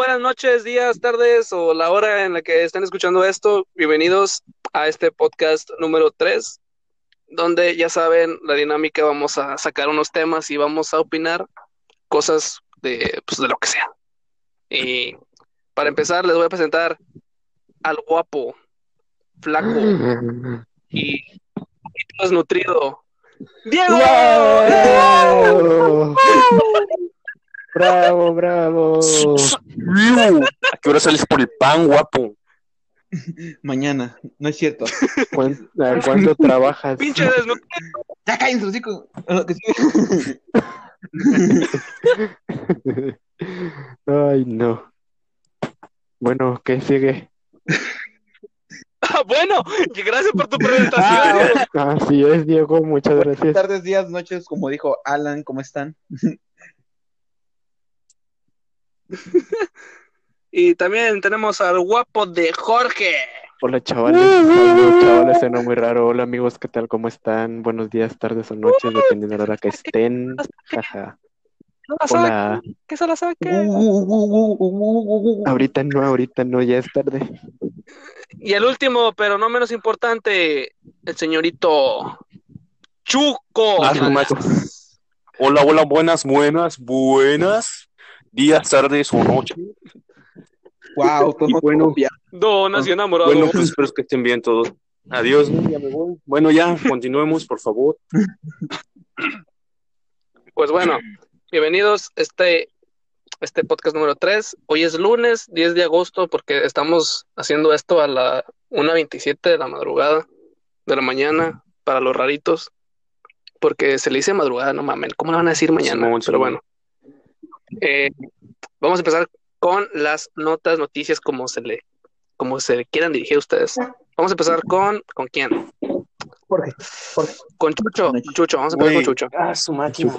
buenas noches, días, tardes o la hora en la que estén escuchando esto. Bienvenidos a este podcast número 3, donde ya saben la dinámica, vamos a sacar unos temas y vamos a opinar cosas de lo que sea. Y para empezar les voy a presentar al guapo, flaco y un poquito desnutrido, ¡Diego! ¡Wow! ¡Bravo, bravo! ¿A qué hora sales por el pan, guapo? Mañana, no es cierto. ¿Cuánto trabajas? ¡Pinche desnutrido! ¡Ya cállense, hocico! Ay, no. Bueno, ¿qué sigue? Bueno, gracias por tu presentación. Así es, Diego, muchas gracias. Buenas tardes, días, noches, como dijo Alan, ¿cómo están? Y también tenemos al guapo de Jorge. Hola, chavales. Suena muy raro. Hola, amigos, ¿qué tal? ¿Cómo están? Buenos días, tardes o noches, dependiendo de la hora que estén. Ajá. Hola. ¿Qué se la saque? Ahorita no, ya es tarde. Y el último, pero no menos importante, el señorito Chuco. Hola, buenas. Días, tardes o noches. Wow, todo bueno. Donas y enamorados. Bueno, pues espero que estén bien todos. Adiós. Ya me voy. Bueno, ya, continuemos, por favor. Pues bueno, bienvenidos a este podcast número 3. Hoy es lunes, 10 de agosto, porque estamos haciendo esto a la 1:27 de la madrugada, de la mañana, para los raritos, porque se le dice madrugada, no mamen, ¿cómo le van a decir mañana? Sí, pero bueno. Vamos a empezar con las noticias, como se le quieran dirigir ustedes. Vamos a empezar ¿con quién? Jorge. Con Chucho, vamos a empezar con Chucho. Ah, su máquina.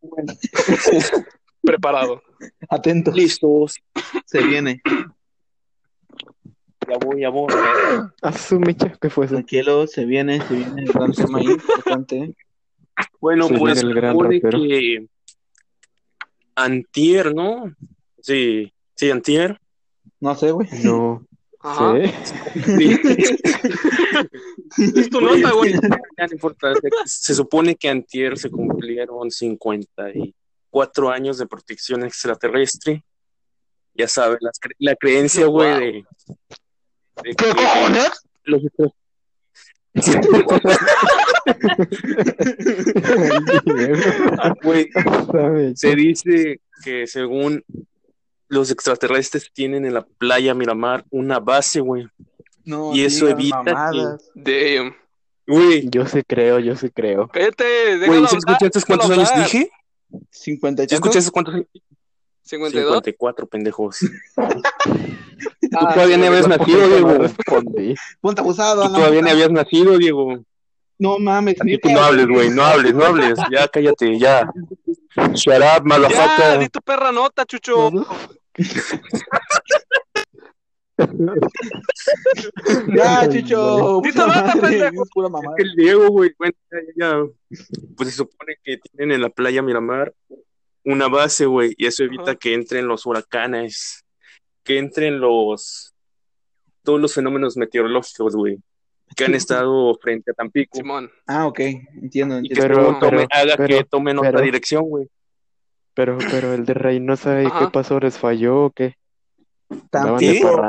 Bueno. Preparado. Atentos. Listos. Se viene. Ya voy. Asume, ¿qué fue eso? Tranquilo, se viene el gran tema importante. Bueno, pues supone que antier, ¿no? Sí, antier. No sé, güey. No. Ajá. Sí. Esto no está, güey. Se supone que antier se cumplieron 54 años de protección extraterrestre. Ya sabes, la creencia, güey, wow. de ¿qué cojones? Los se dice que según los extraterrestres tienen en la playa Miramar una base, güey. No, y eso evita mamadas. Que güey, yo sí creo. Cállate, güey, ¿sí escuchaste cuántos años dije? 58. ¿Sí escuchaste cuántos años? 52. 54, pendejos. Tú todavía no habías nacido, Diego. Ponte abusado. Tú todavía no habías nacido, Diego. No mames. Tú no hables, güey. No hables. Ya, cállate, ya. Shut up, malafaca. Ya, di tu perra nota, Chucho. Ya, Chucho. Di tu nota, pendejo. Es que el Diego, güey, ya. Pues se supone que tienen en la playa Miramar una base, güey, y eso evita que entren los huracanes, que entren todos los fenómenos meteorológicos, güey, que han estado frente a Tampico. Simón. Ah, ok, entiendo. Que tomen otra dirección, güey. Pero el de Reynosa, ¿qué pasó? ¿Les falló o qué? Tampico.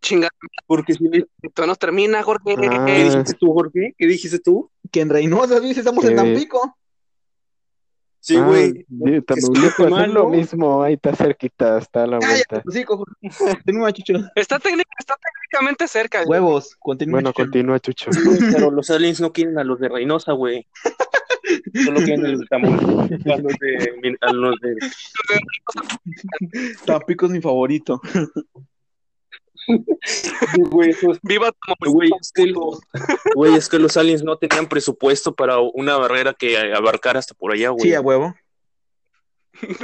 Chingada. Porque si esto nos termina, Jorge. ¿Qué dijiste tú, Jorge? ¿Qué dijiste tú? Que en Reynosa, dices, estamos en Tampico. Sí, güey. Tamaulipas es lo mismo, ahí está cerquita, está a la vuelta. Sí, continúa, Chucho. Está técnicamente cerca. Huevos, continúa. Bueno, Chucho. Continúa, Chucho. Pero los aliens no quieren a los de Reynosa, güey. Solo quieren a los de Tamaulipas, a los de Tampico es mi favorito. Güey, viva Tamaulipas. Güey, es que los aliens no tenían presupuesto para una barrera que abarcara hasta por allá, güey. Sí, a huevo.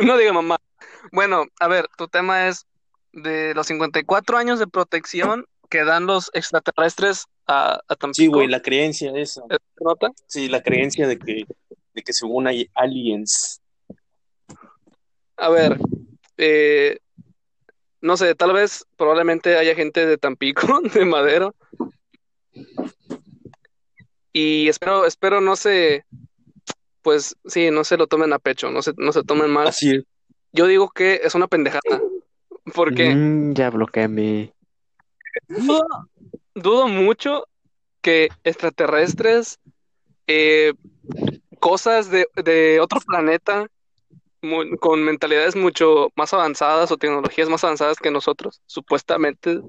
No diga mamá. Bueno, a ver, tu tema es de los 54 años de protección que dan los extraterrestres a Tampico. Sí, güey, la creencia de eso. ¿Nota? Sí, la creencia de que según hay aliens. A ver, eh, no sé, tal vez probablemente haya gente de Tampico, de Madero. Y espero no se, pues sí, no se lo tomen a pecho, no se tomen mal. Así es. Yo digo que es una pendejada. Porque ya bloqueé mi... Dudo mucho que extraterrestres, cosas de otro planeta con mentalidades mucho más avanzadas o tecnologías más avanzadas que nosotros, supuestamente,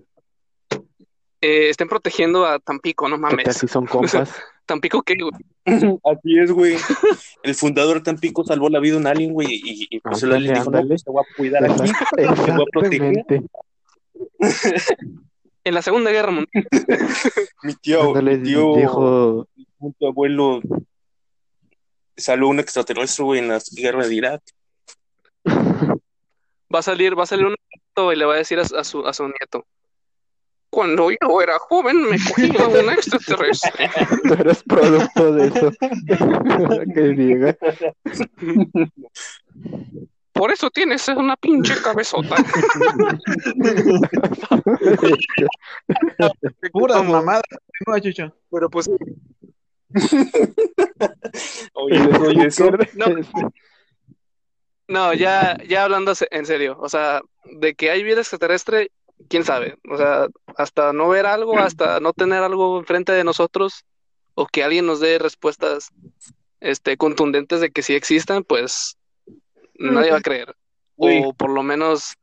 estén protegiendo a Tampico, no mames. Así son compas. ¿Tampico qué, güey? Así es, güey. El fundador Tampico salvó la vida de un alien, güey, y pues el alien dijo, no, te voy a cuidar aquí, te voy a proteger. En la Segunda Guerra Mundial. Mi tío dijo... Tu abuelo salió un extraterrestre, güey, en la guerra de Irak. Va a salir un nieto y le va a decir a su nieto, cuando yo era joven me cogí a un extraterrestre. Tú eres producto de eso. Por eso tienes una pinche cabezota. Pura mamada. Pero pues... Oye, eso. No, ya hablando en serio, o sea, de que hay vida extraterrestre, quién sabe, o sea, hasta no ver algo, hasta no tener algo enfrente de nosotros, o que alguien nos dé respuestas contundentes de que sí existan, pues nadie va a creer. Uy. O por lo menos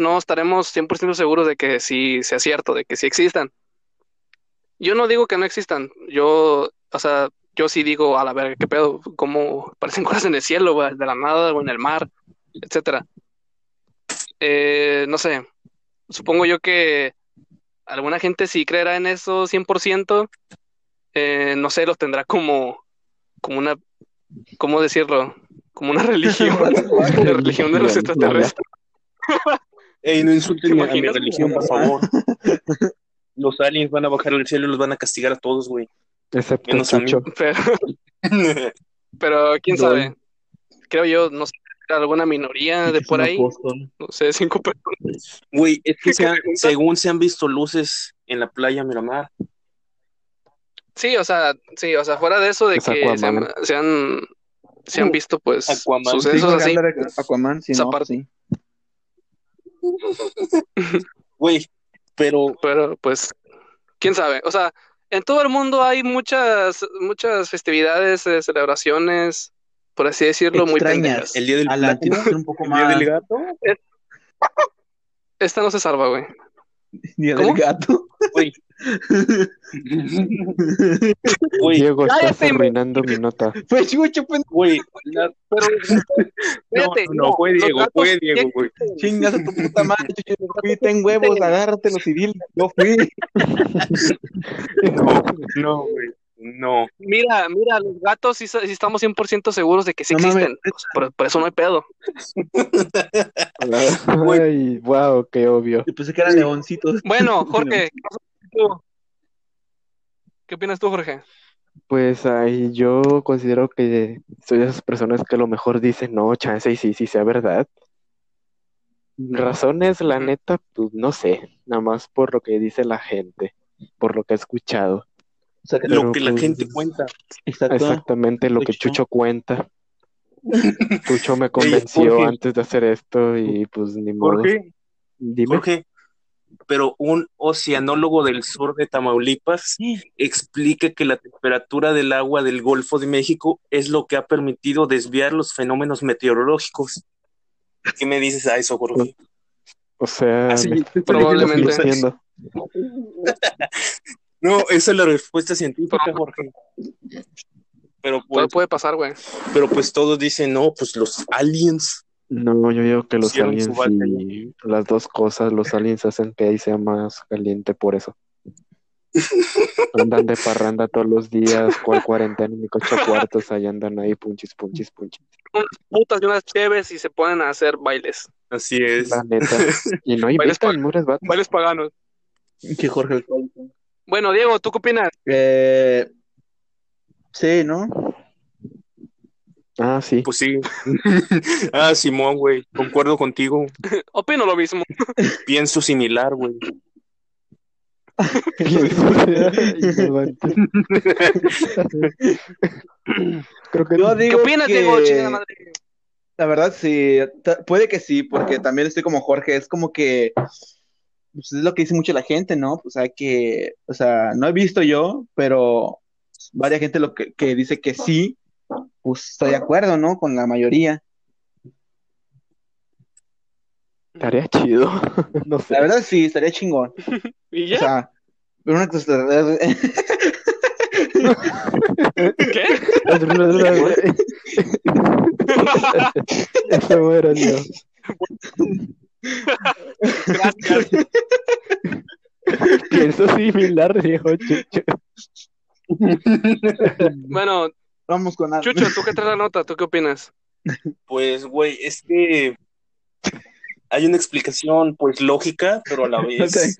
no estaremos 100% seguros de que sí sea cierto, de que sí existan. Yo no digo que no existan, yo sí digo, a la verga, qué pedo, cómo parecen cosas en el cielo, güey, de la nada, o en el mar, etcétera. No sé, supongo yo que alguna gente sí creerá en eso 100%, no sé, los tendrá como una, ¿cómo decirlo? Como una religión, la religión de los extraterrestres. Ey, no insulten a mi religión, por favor. Los aliens van a bajar al cielo y los van a castigar a todos, güey. Excepto menos a mí. Pero quién sabe. Creo yo, no sé, alguna minoría de por ahí. No sé, 5 personas. Güey, es que según se han visto luces en la playa Miramar. Sí, o sea, fuera de eso de es que Aquaman. se han visto, pues, Aquaman. Sucesos sí, así. Aquaman, si no, sí. Güey. Pero, pues, quién sabe. O sea, en todo el mundo hay muchas festividades, celebraciones, por así decirlo, extrañas. Muy pendejas. El Día del Gato. Un poco más. ¿El Día del Gato? Esta no se salva, güey. ¿Día del Gato? Güey. Diego, estás arruinando mi nota. Pues, güey, pero... No, fue Diego, güey. Chingas a tu puta madre, yo fui, ten huevos, agárratelos y dile, yo fui. No, güey, no. Mira, los gatos sí estamos 100% seguros de que sí existen, por eso no hay pedo. Güey, wow, qué obvio. Yo pensé que eran leoncitos. Bueno, Jorge, ¿qué opinas tú, Jorge? Pues ahí yo considero que soy de esas personas que a lo mejor dicen, no, chance y sí sea verdad. Razones, la neta, pues no sé, nada más por lo que dice la gente, por lo que he escuchado. O sea, que lo que pues, la gente cuenta. Exactamente lo que Chucho cuenta. Chucho me convenció antes de hacer esto y pues ni modo. Dime. Jorge. Pero un oceanólogo del sur de Tamaulipas explica que la temperatura del agua del Golfo de México es lo que ha permitido desviar los fenómenos meteorológicos. ¿Qué me dices a eso, Jorge? O sea, así, probablemente. No, esa es la respuesta científica, Jorge. Pero pues, todo puede pasar, güey. Pero pues todos dicen, no, pues los aliens... No, yo digo que los aliens y las dos cosas, los aliens hacen que ahí sea más caliente por eso. Andan de parranda todos los días, cual cuarentena, ni 8 cuartos, ahí andan ahí punchis. Unas putas y unas chéves y se ponen a hacer bailes. Así es. La neta. Y no hay bailes paganos. Que Jorge. Bueno, Diego, ¿tú qué opinas? Sí, ¿no? Ah, sí. Pues sí. Ah, Simón, güey. Concuerdo contigo. Opino lo mismo. Pienso similar, güey. Creo que no. Yo digo, ¿qué opinas, Diego? Chingada madre. La verdad, sí. Puede que sí, porque también estoy como Jorge. Es como que pues, es lo que dice mucho la gente, ¿no? O sea, que, o sea, no he visto yo, pero varias gente lo que dice que sí, pues estoy de acuerdo, ¿no? Con la mayoría. Estaría chido. No sé. La verdad sí, estaría chingón. ¿Y ya? O sea, pero una cosa. ¿Qué? Eso muero, tío. Gracias. Pienso similar, viejo Chucho. Bueno, vamos con algo. Chucho, tú que traes la nota, ¿tú qué opinas? Pues, güey, es que hay una explicación, pues, lógica, pero a la vez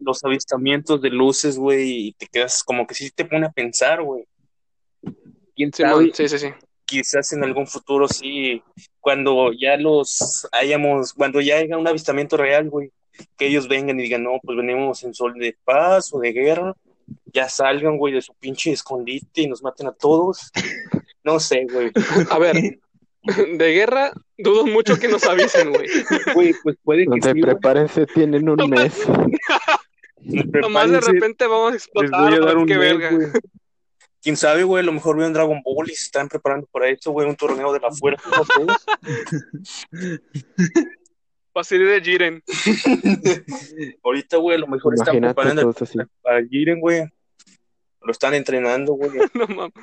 los avistamientos de luces, güey, y te quedas como que sí te pone a pensar, güey. ¿Quién sabe? Sí. Quizás en algún futuro sí, cuando ya cuando ya haya un avistamiento real, güey, que ellos vengan y digan, no, pues venimos en sol de paz o de guerra, ya salgan, güey, de su pinche escondite y nos maten a todos. No sé, güey. A ver. De guerra, dudo mucho que nos avisen, güey. Güey, pues puede que sí, prepárense, güey. Tienen un mes. Nomás de repente vamos a explotar, qué verga. Güey. Quién sabe, güey, a lo mejor vieron Dragon Ball y se están preparando para esto, güey, un torneo de la fuerza. Va a salir de Jiren. Ahorita, güey, a lo mejor imagínate, están preparando para Jiren, güey. Lo están entrenando, güey. No mames.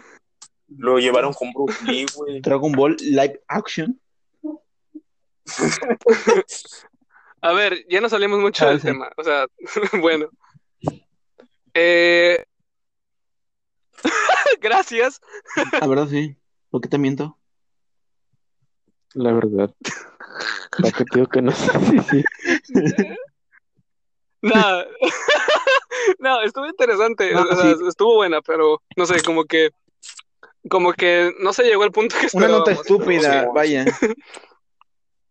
Lo llevaron con Bruce Lee, güey. Dragon Ball Live Action. A ver, ya no salimos mucho del tema. O sea, bueno. Gracias. La verdad, sí. ¿Por qué te miento? La verdad. La que digo que no sé. Sí. Nada. No, estuvo interesante. No, o sea, sí. Estuvo buena, pero no sé, como que no se llegó al punto que esperábamos. Una nota estúpida, pero vaya.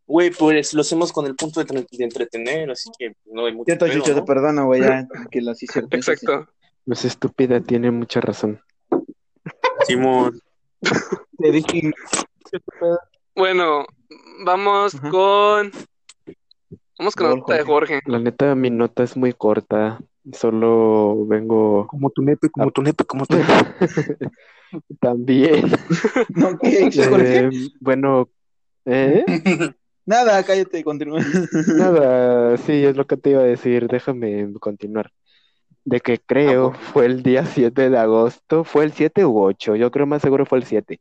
Güey, pues lo hacemos con el punto de entretener, así que no hay mucho. Cierto, pedo, Chucho, ¿no? Te perdono, güey, ya, que lo así cierto. Exacto. Sí. No es estúpida, tiene mucha razón. Simón. Te dije. Bueno, vamos con la nota de Jorge. La neta, mi nota es muy corta. Solo vengo... Como tu nepe. También. No, ¿qué? Bueno... Nada, cállate, continúa. Nada, sí, es lo que te iba a decir. Déjame continuar. De que creo fue el día 7 de agosto. ¿Fue el 7 u 8? Yo creo más seguro fue el 7.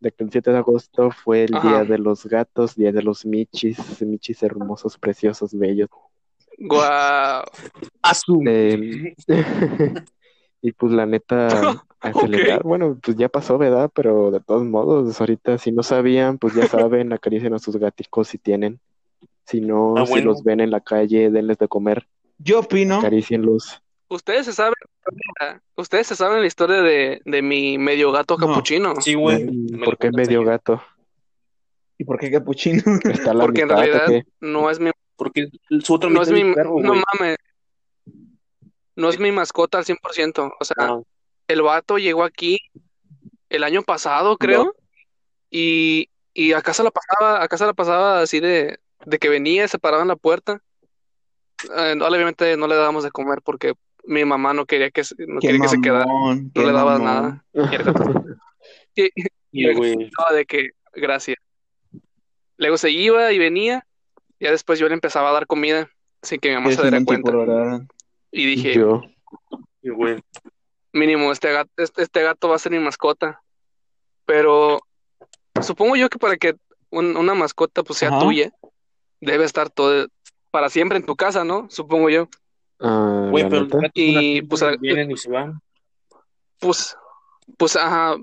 De que el 7 de agosto fue el día de los gatos, día de los michis. Michis hermosos, preciosos, bellos. ¡Guau! Wow. Y pues la neta, acelerar, okay. Bueno, pues ya pasó, ¿verdad? Pero de todos modos, ahorita si no sabían, pues ya saben, acaricien a sus gaticos si tienen. Si no, si los ven en la calle, denles de comer. Yo opino. Acaricienlos. Ustedes se saben la historia de mi medio gato capuchino. No. Sí, güey. ¿Por qué medio gato? ¿Y por qué capuchino? Porque mitad, en realidad no es mi... Porque su otro no es mi perro, no mames. No es mi mascota al 100%. O sea, el vato llegó aquí el año pasado, creo. No. Y acá se la pasaba así de que venía, se paraba en la puerta. Obviamente no le dábamos de comer porque mi mamá no quería que se quedara. No le daba nada. Y estaba de que, gracias. Luego se iba y venía. Ya después yo le empezaba a dar comida sin que mi mamá se diera cuenta. Y dije, mínimo, este gato va a ser mi mascota. Pero supongo yo que para que una mascota pues sea tuya, debe estar todo para siempre en tu casa, ¿no? Supongo yo. Güey, pero y pues vienen y se van. Pues ajá.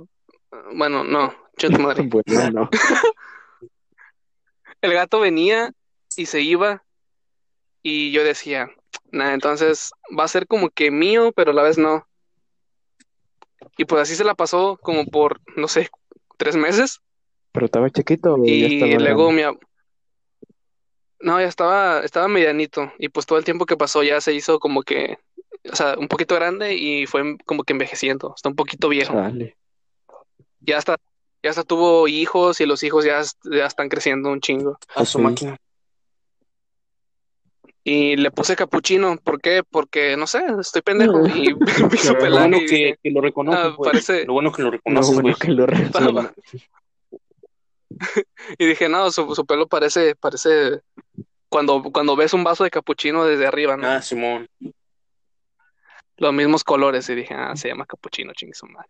Bueno, no, chata madre. Bueno, no. El gato venía y se iba, y yo decía, nada, entonces va a ser como que mío, pero a la vez no. Y pues así se la pasó como por, no sé, 3 meses. ¿Pero estaba chiquito o ya Y estaba luego grande? No, ya estaba medianito. Y pues todo el tiempo que pasó ya se hizo como que, o sea, un poquito grande y fue como que envejeciendo. Está un poquito viejo. Chale. Ya hasta, ya hasta tuvo hijos y los hijos ya están creciendo un chingo. A Pues su sí. máquina. Y le puse capuchino. ¿Por qué? Porque, no sé, estoy pendejo. Y me hizo Pero lo pelar bueno y dije, que lo reconoces, ah, güey. parece. Lo bueno que lo Lo reconoces, bueno güey. que lo Sí, reconoce. Y dije, no, su pelo parece cuando ves un vaso de capuchino desde arriba, ¿no? Ah, Simón. Los mismos colores. Y dije, ah, se llama capuchino, chingue su madre.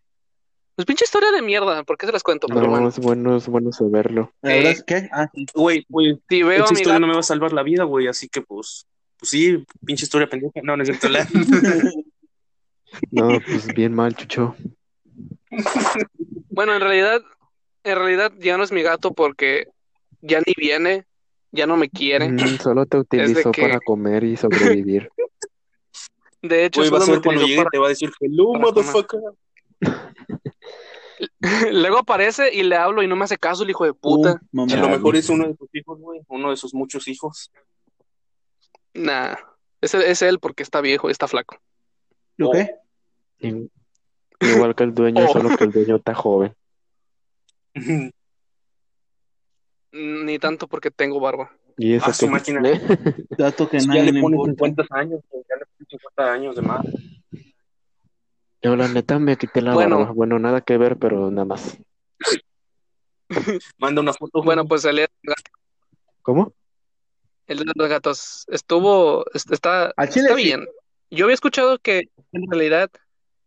Pues pinche historia de mierda, ¿por qué se las cuento? Pero No, bueno, es bueno saberlo. La verdad eh, es que, sí. Güey, si veo a esa mi historia no me va gato, a salvar la vida, güey, así que pues sí, pinche historia pendeja. No, necesito la. No, pues bien mal, Chucho. bueno, en realidad ya no es mi gato porque ya ni viene, ya no me quiere. Solo te Es de utilizó que, para comer y sobrevivir. de hecho, Güey, va a solo me ser cuando utilizó llegue y para, te va a decir, hello, para comer. motherfucker. Luego aparece y le hablo y no me hace caso el hijo de puta. A Mamá. lo mejor Chale. es uno de tus hijos, güey, uno de sus muchos hijos. Nah, es él porque está viejo y está flaco. ¿Lo O, qué? I- Igual que el dueño, o solo que el dueño está joven. ni tanto porque tengo barba. ¿Y a eso su qué? máquina. Dato que a Ya nadie le le ponen importa. 50 años, güey, ya le ponen 50 años de más. Yo, la neta, me quité la barba. Bueno, Bueno, nada que ver, pero nada más. Manda una foto, güey. bueno, pues ¿Cómo? el de los gatos está, Al chile está sí. bien. Yo había escuchado que en realidad,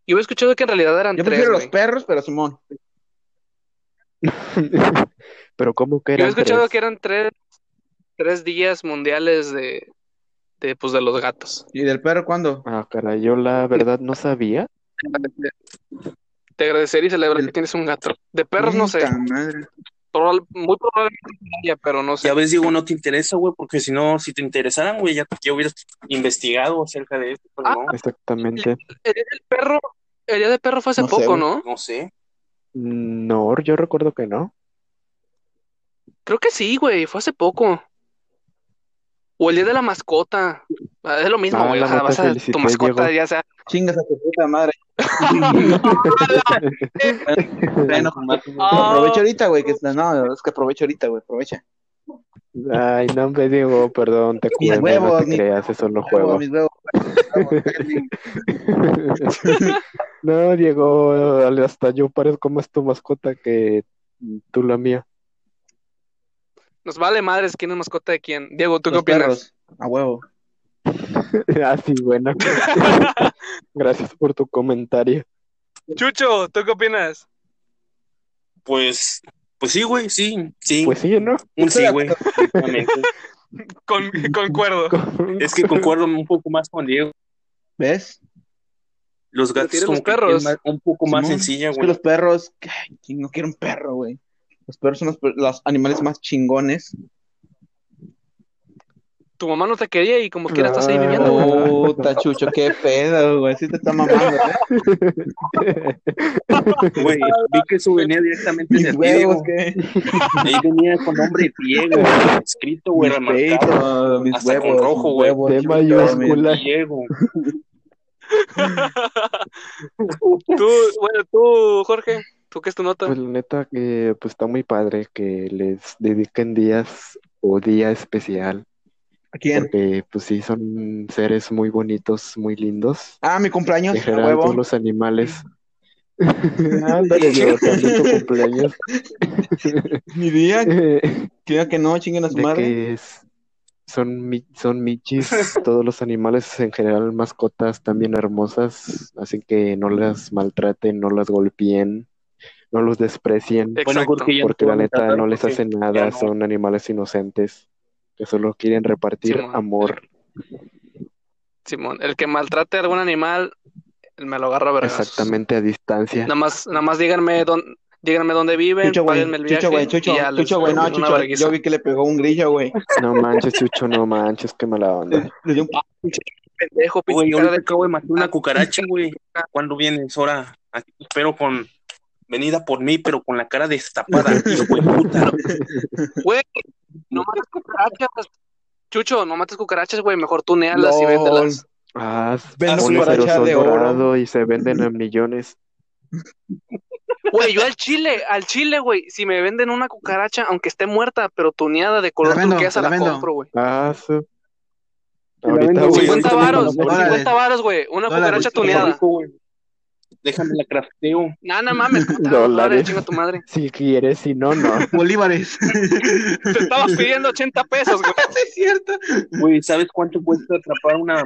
eran Yo tres, prefiero los güey. perros, pero Simón. Pero ¿cómo que Yo había eran escuchado que tres? eran tres días mundiales pues, de los gatos. ¿Y del perro cuándo? Ah, caray, yo la verdad no sabía. Te agradecer y celebrar que Del tienes un gato. De perros no sé, puta madre. Muy probablemente haya, pero no Ya sé. ves, digo, no te interesa, güey, porque si no, si te interesaran, güey, ya hubieras investigado acerca de esto, pero Ah, no, el, Exactamente. el día del perro, el día del perro fue hace No sé, poco, güey. ¿no? no sé. No, yo recuerdo que no. Creo que sí, güey, fue hace poco. O el día de la mascota. Ah, es lo mismo, Ah, güey. O la sea, neta, tu felicité, mascota Diego. ya sea. Chingas a tu puta madre. Bueno, con Marco, güey. Aprovecha Ah, ahorita, güey, que no, es que aprovecha ahorita, güey, aprovecha. Ay, no, hombre, Diego, perdón, te Mis cuento, no huevos, te mis creas, es solo huevos, juego. mis huevos. No, Diego, hasta yo parezco más tu mascota que tú la mía. nos vale madres quién es mascota de quién. Diego, ¿tú qué Los opinas? perros, a huevo. Ah, sí, bueno, gracias por tu comentario. Chucho, ¿tú qué opinas? Pues, pues sí, güey, sí, Pues sí, ¿no? un sí, güey, definitivamente. Concuerdo. Es que concuerdo un poco más con Diego. ¿Ves? Los gatos ¿Prefieres los como que tienen perros? Un poco más Simón, sencilla, es que güey. los perros, ay, ¿quién no quiere un perro, güey? Los perros son los animales más chingones. Tu mamá no te quería y como quiera estás ahí viviendo, güey. Puta, Chucho, qué pedo, güey. Sí te está mamando, ¿eh? Güey, vi que eso venía directamente Mis de ti, huevos, Diego. ¿qué? Ahí venía con nombre Diego, güey, escrito, güey, Mis remarcado, pechos, mis hasta con huevos, rojo, mis güey. huevos, De Chucho, mayúscula. Diego. Tú, bueno, tú, Jorge, ¿tú qué es tu nota? Pues la neta que pues está muy padre que les dediquen días o día especial, ¿A quién? porque pues sí son seres muy bonitos, muy lindos. Ah, mi En cumpleaños, a general todos huevo. los animales. Ándale, Diego, también tu cumpleaños. Mi día, diga que no, chinguen a su De madre. que son michis, todos los animales en general, mascotas también hermosas, así que no las maltraten, no las golpeen, no los desprecien, Bueno, Exacto. Jorge, ya no te porque la vamos a neta tratar no les porque hacen ya nada, no. son animales inocentes que solo quieren repartir Simón, amor. El que maltrate a algún animal, me lo agarro a vergazos. Exactamente a distancia. Nada más díganme dónde viven, Chucho, güey, páguenme el Chucho, güey, viaje y Chucho, ya les Chucho, güey, no, pego una Chucho, yo vergüenza. vi que le pegó un grillo, güey. No manches, Chucho, no manches, qué mala Le, onda. le dio un... Pinche pendejo, pinche Güey, cara ahorita de acabo de matar una cucaracha, güey. ¿Cuándo vienes? Ahora, aquí te espero con venida por mí, pero con la cara destapada, tío, güey, puta. Güey, no mates cucarachas. Chucho, no mates cucarachas, güey, mejor tunealas y véndelas. Ah, vende cucarachas de oro. Y se venden a millones. Güey, yo al chile, güey, si me venden una cucaracha, aunque esté muerta, pero tuneada de color turquesa, la compro, güey. Ah, sí. Ahorita, güey, 50 varos, güey, una cucaracha tuneada. Déjame la crafteo. No, no mames, $, chinga tu madre. Si quieres, si no, no. Bolívares. Te estabas pidiendo $80, güey. Sí, es cierto. Güey, ¿sabes cuánto cuesta atrapar una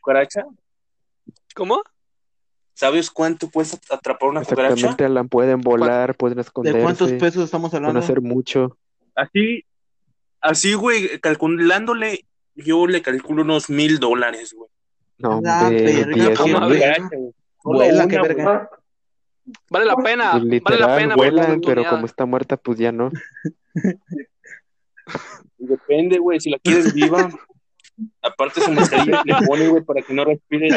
cucaracha? ¿Cómo? ¿Sabes cuánto puedes atrapar una cucaracha? Exactamente, la pueden volar, pueden esconderse. ¿De cuántos pesos estamos hablando? Pueden hacer mucho. Así, güey, calculándole, yo le calculo unos $1,000, güey. No, vuela, qué verga. Vale la pena. Vuela, pero como está muerta, pues ya no. Depende, güey, si la quieres viva. Aparte su mascarilla le pone, güey, para que no respire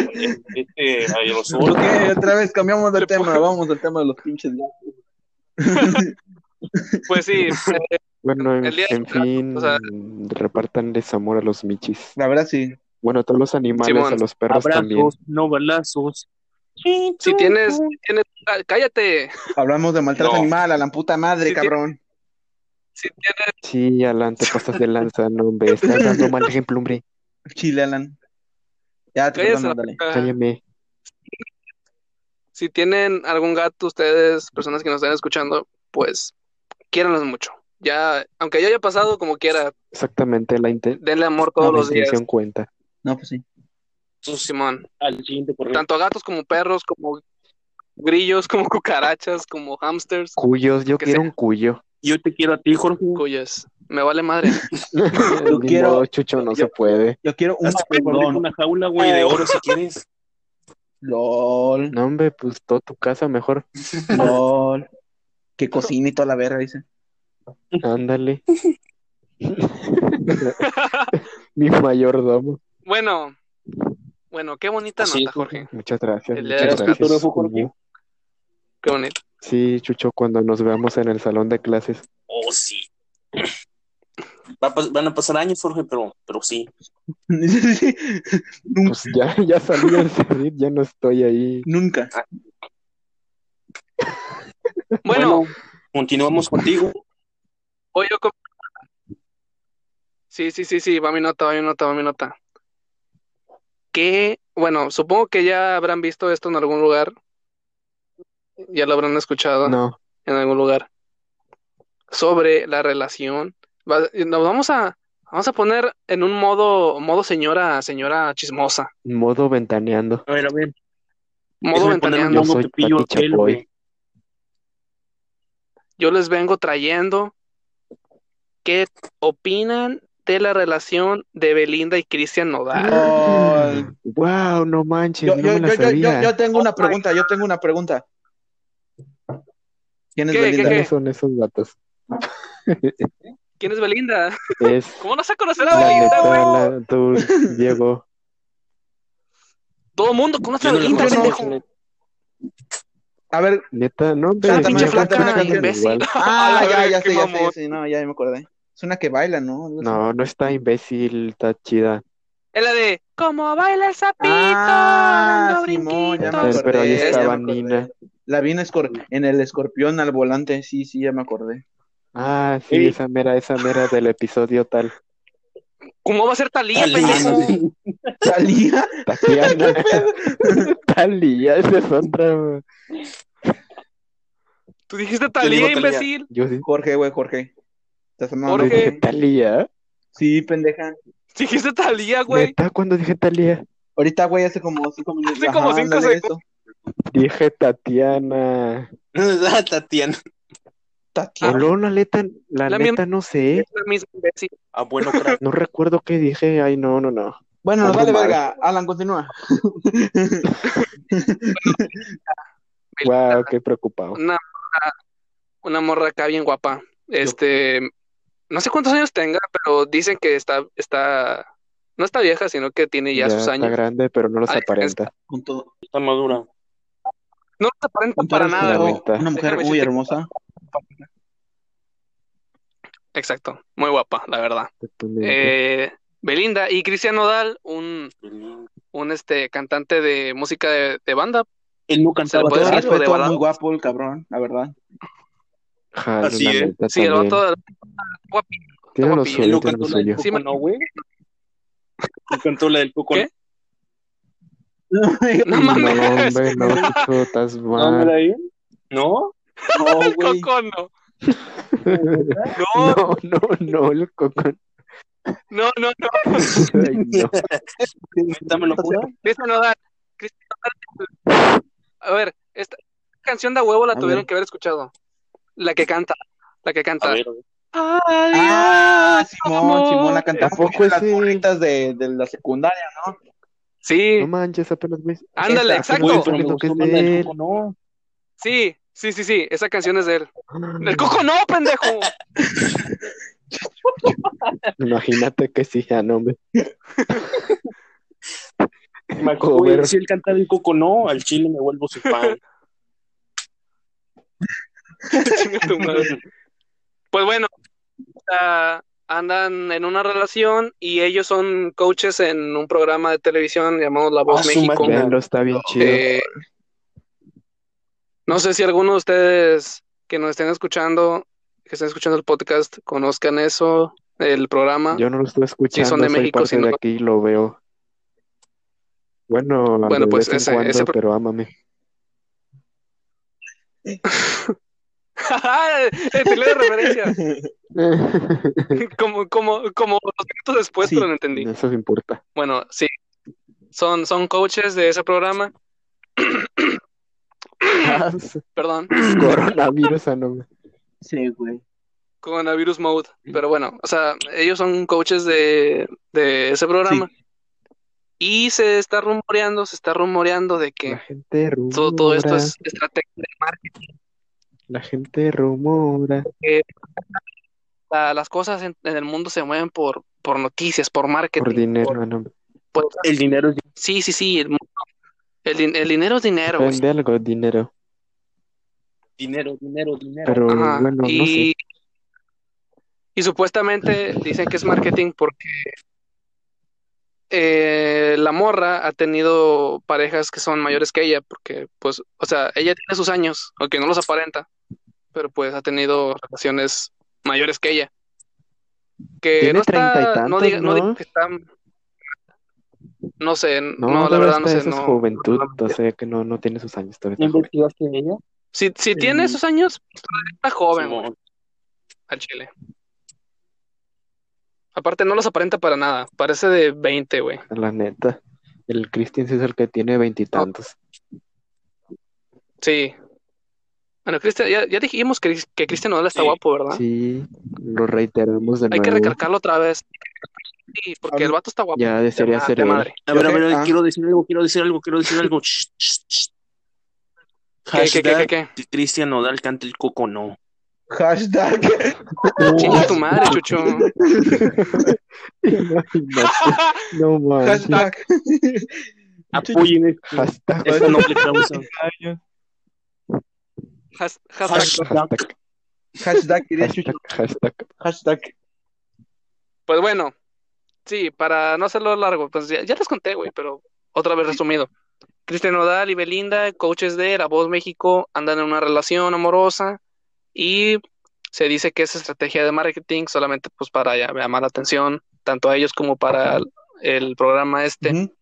este aerosol. Ok, otra vez cambiamos de tema, vamos al tema de los pinches gatos. Pues sí. Bueno, en fin, o sea, repartanles amor a los michis. La verdad sí. Bueno, a todos los animales, sí, bueno, a los perros abrazos, también. No balazos. Si tienes... ¡Cállate! Hablamos de maltrato animal, a la puta madre, cabrón. Sí, Alan, te pasas de lanza, no, hombre. Estás dando mal ejemplo, hombre. Chile, Alan. Ya, te perdono, dale. Cállame. Si tienen algún gato, ustedes, personas que nos están escuchando, pues, quiéranlos mucho. Ya, aunque ya haya pasado, como quiera. Exactamente, denle amor todos los días. La intención cuenta. No, pues sí. Simón. Al siguiente, por tanto gatos como perros, como grillos, como cucarachas, como hamsters. Cuyos, yo quiero un cuyo. Yo te quiero a ti, Jorge. Cuyas. Me vale madre. Yo quiero... modo, Chucho, no se puede. Yo quiero un perdón. Una jaula, güey, de oro, si quieres. LOL. No, hombre, pues toda tu casa mejor. LOL. Que cocine y toda la verga, dice. Ándale. Mi mayordomo. Bueno, qué bonita nota, Jorge. Muchas gracias. Muchas gracias. Jorge. Qué bonito. Sí, Chucho, cuando nos veamos en el salón de clases. Oh, sí. Van a pasar años, Jorge, pero sí. Pues ya salí al salir, ya no estoy ahí. Nunca. Bueno, continuamos contigo. Sí, va mi nota. Que, bueno, supongo que ya habrán visto esto en algún lugar. Ya lo habrán escuchado en algún lugar. Sobre la relación. Nos vamos a poner en un modo señora chismosa. Modo ventaneando. A ver. Modo ventaneando. Yo les vengo trayendo qué opinan de la relación de Belinda y Christian Nodal. Wow, no manches. Yo tengo una pregunta, ¿Quién es Belinda? ¿Quiénes son esos gatos? ¿Quién es Belinda? ¿Cómo no vas a conocer a Belinda, güey? Tú, Diego. Todo mundo conoce a Belinda, pendejo. A ver. Neta, no. Esa pinche flaca, imbécil. Ya sé. No, ya me acordé. Es una que baila, ¿no? No está imbécil, está chida. Es la de, ¿cómo baila el sapito? Ah, Simón, ya me acordé. Pero ahí estaba Nina. La vi en el escorpión al volante, sí, ya me acordé. Ah, sí, esa mera del episodio tal. ¿Cómo va a ser Talía, pendejo? ¿Talía? Tatiana. Talía, esa es otra. ¿Tú dijiste Talía, imbécil? Yo sí. Jorge. ¿Estás amando? ¿Dije Talía? Sí, pendeja. ¿Dijiste Talía, güey? ¿Neta? ¿Cuándo dije Talía? Ahorita, güey, hace como 5 minutos. Hace como 5 segundos. Dije Tatiana. Tatiana. Aló, la neta, no sé. Bueno, no recuerdo qué dije. Ay, no. Bueno, no vale, verga. Alan, continúa. Wow, qué preocupado. Una morra acá bien guapa. No sé cuántos años tenga, pero dicen que está... No está vieja, sino que tiene ya sus años. Está grande, pero no los aparenta. Está madura. No se aparenta para nada. Una mujer muy hermosa. Exacto, muy guapa, la verdad. Belinda y Christian Nodal, un cantante de música de banda. Él no cantaba, todo muy guapo el cabrón, la verdad. Ja, así es. Sí, el vato guapillo. Tiene los suyos, tiene los suyos. Sí, no, güey. ¿No cantó la del Poco? ¿Qué? No mames. No, hombre, no, estás mal. ¿No? No, el Coco no. No, el Coco. No. Ay, no. Dámelo, juro. Cristian Nodal. A ver, esta canción de huevo la tuvieron que haber escuchado. La que canta. Ay, Simón la canta. Poco las morritas de la secundaria, ¿no? Sí. No manches, apenas ves. Ándale, exacto. Sí, esa canción es de él. ¡El Coco no, pendejo! Imagínate que sí, ya no, hombre. Oye, si él canta del Coco no, al chile me vuelvo su fan. Pues bueno, andan en una relación y ellos son coaches en un programa de televisión llamado La Voz México. Está bien chido. No sé si alguno de ustedes que nos estén escuchando, que estén escuchando el podcast, conozcan eso, el programa. Yo no lo estoy escuchando, sí, son de México, parte de aquí lo veo. Bueno, pues ese pero ámame. Estilo de referencia. como los minutos después, sí, pero no entendí. Eso no importa. Bueno, sí. Son coaches de ese programa. Perdón. Coronavirus, no. Sí, güey. Coronavirus mode. Pero bueno, o sea, ellos son coaches de ese programa. Sí. Y se está rumoreando de que la gente todo esto es estrategia de marketing. La gente rumora. Las cosas en el mundo se mueven por noticias, por marketing. Por dinero, no. El dinero es dinero. Sí. El dinero es dinero. Vende algo, dinero. Dinero. Pero ajá, bueno, no sé. Y supuestamente dicen que es marketing porque la morra ha tenido parejas que son mayores que ella, porque, pues, o sea, ella tiene sus años, aunque no los aparenta, pero pues ha tenido relaciones mayores que ella. Que tiene no está, 30 y tantos, no diga que está, no sé, no la verdad no sé, no. Es juventud, o sea, que no tiene sus años todavía. ¿Investigaste en ella? Si tiene sus años, está joven, güey, al chile. Aparte no los aparenta para nada, parece de 20, güey. La neta, el Christian sí es el que tiene 20 y tantos. Sí. Bueno, Christian, ya dijimos que Christian Nodal está guapo, ¿verdad? Sí, lo reiteramos de nuevo. Hay que recalcarlo otra vez. Sí, porque el vato está guapo. Ya desearía ser de madre. A ver, quiero decir algo. ¿Qué? Christian Nodal canta el Coco no. Hashtag. Chinga tu madre, Chucho. No mames. Hashtag. Apoyen el hashtag. Eso no le causa. Hashtag. Pues bueno. Sí, para no hacerlo largo, pues ya les conté, güey, pero otra vez resumido. Christian Nodal y Belinda, coaches de La Voz México, andan en una relación amorosa. Y se dice que es estrategia de marketing solamente pues para llamar la atención, tanto a ellos como para el programa este. Uh-huh.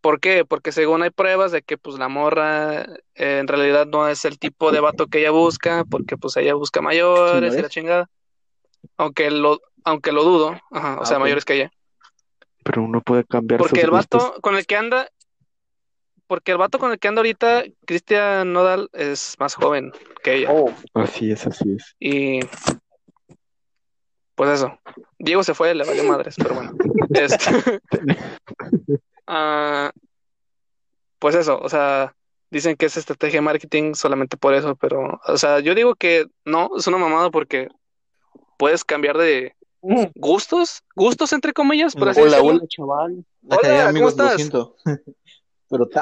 ¿Por qué? Porque según hay pruebas de que pues la morra en realidad no es el tipo de vato que ella busca, porque pues ella busca mayores y la chingada. Aunque lo dudo, ajá, o sea, mayores que ella. Pero uno puede cambiar porque sus gustos. Porque el vato con el que anda ahorita, Christian Nodal, es más joven que ella. Oh, así es. Y pues eso. Diego se fue, le valió madres, pero bueno. Pues eso, o sea, dicen que es estrategia de marketing solamente por eso, pero, o sea, yo digo que no, es una mamada porque puedes cambiar de gustos entre comillas, por así decirlo. Hola, chaval. Hola, ¿cómo estás?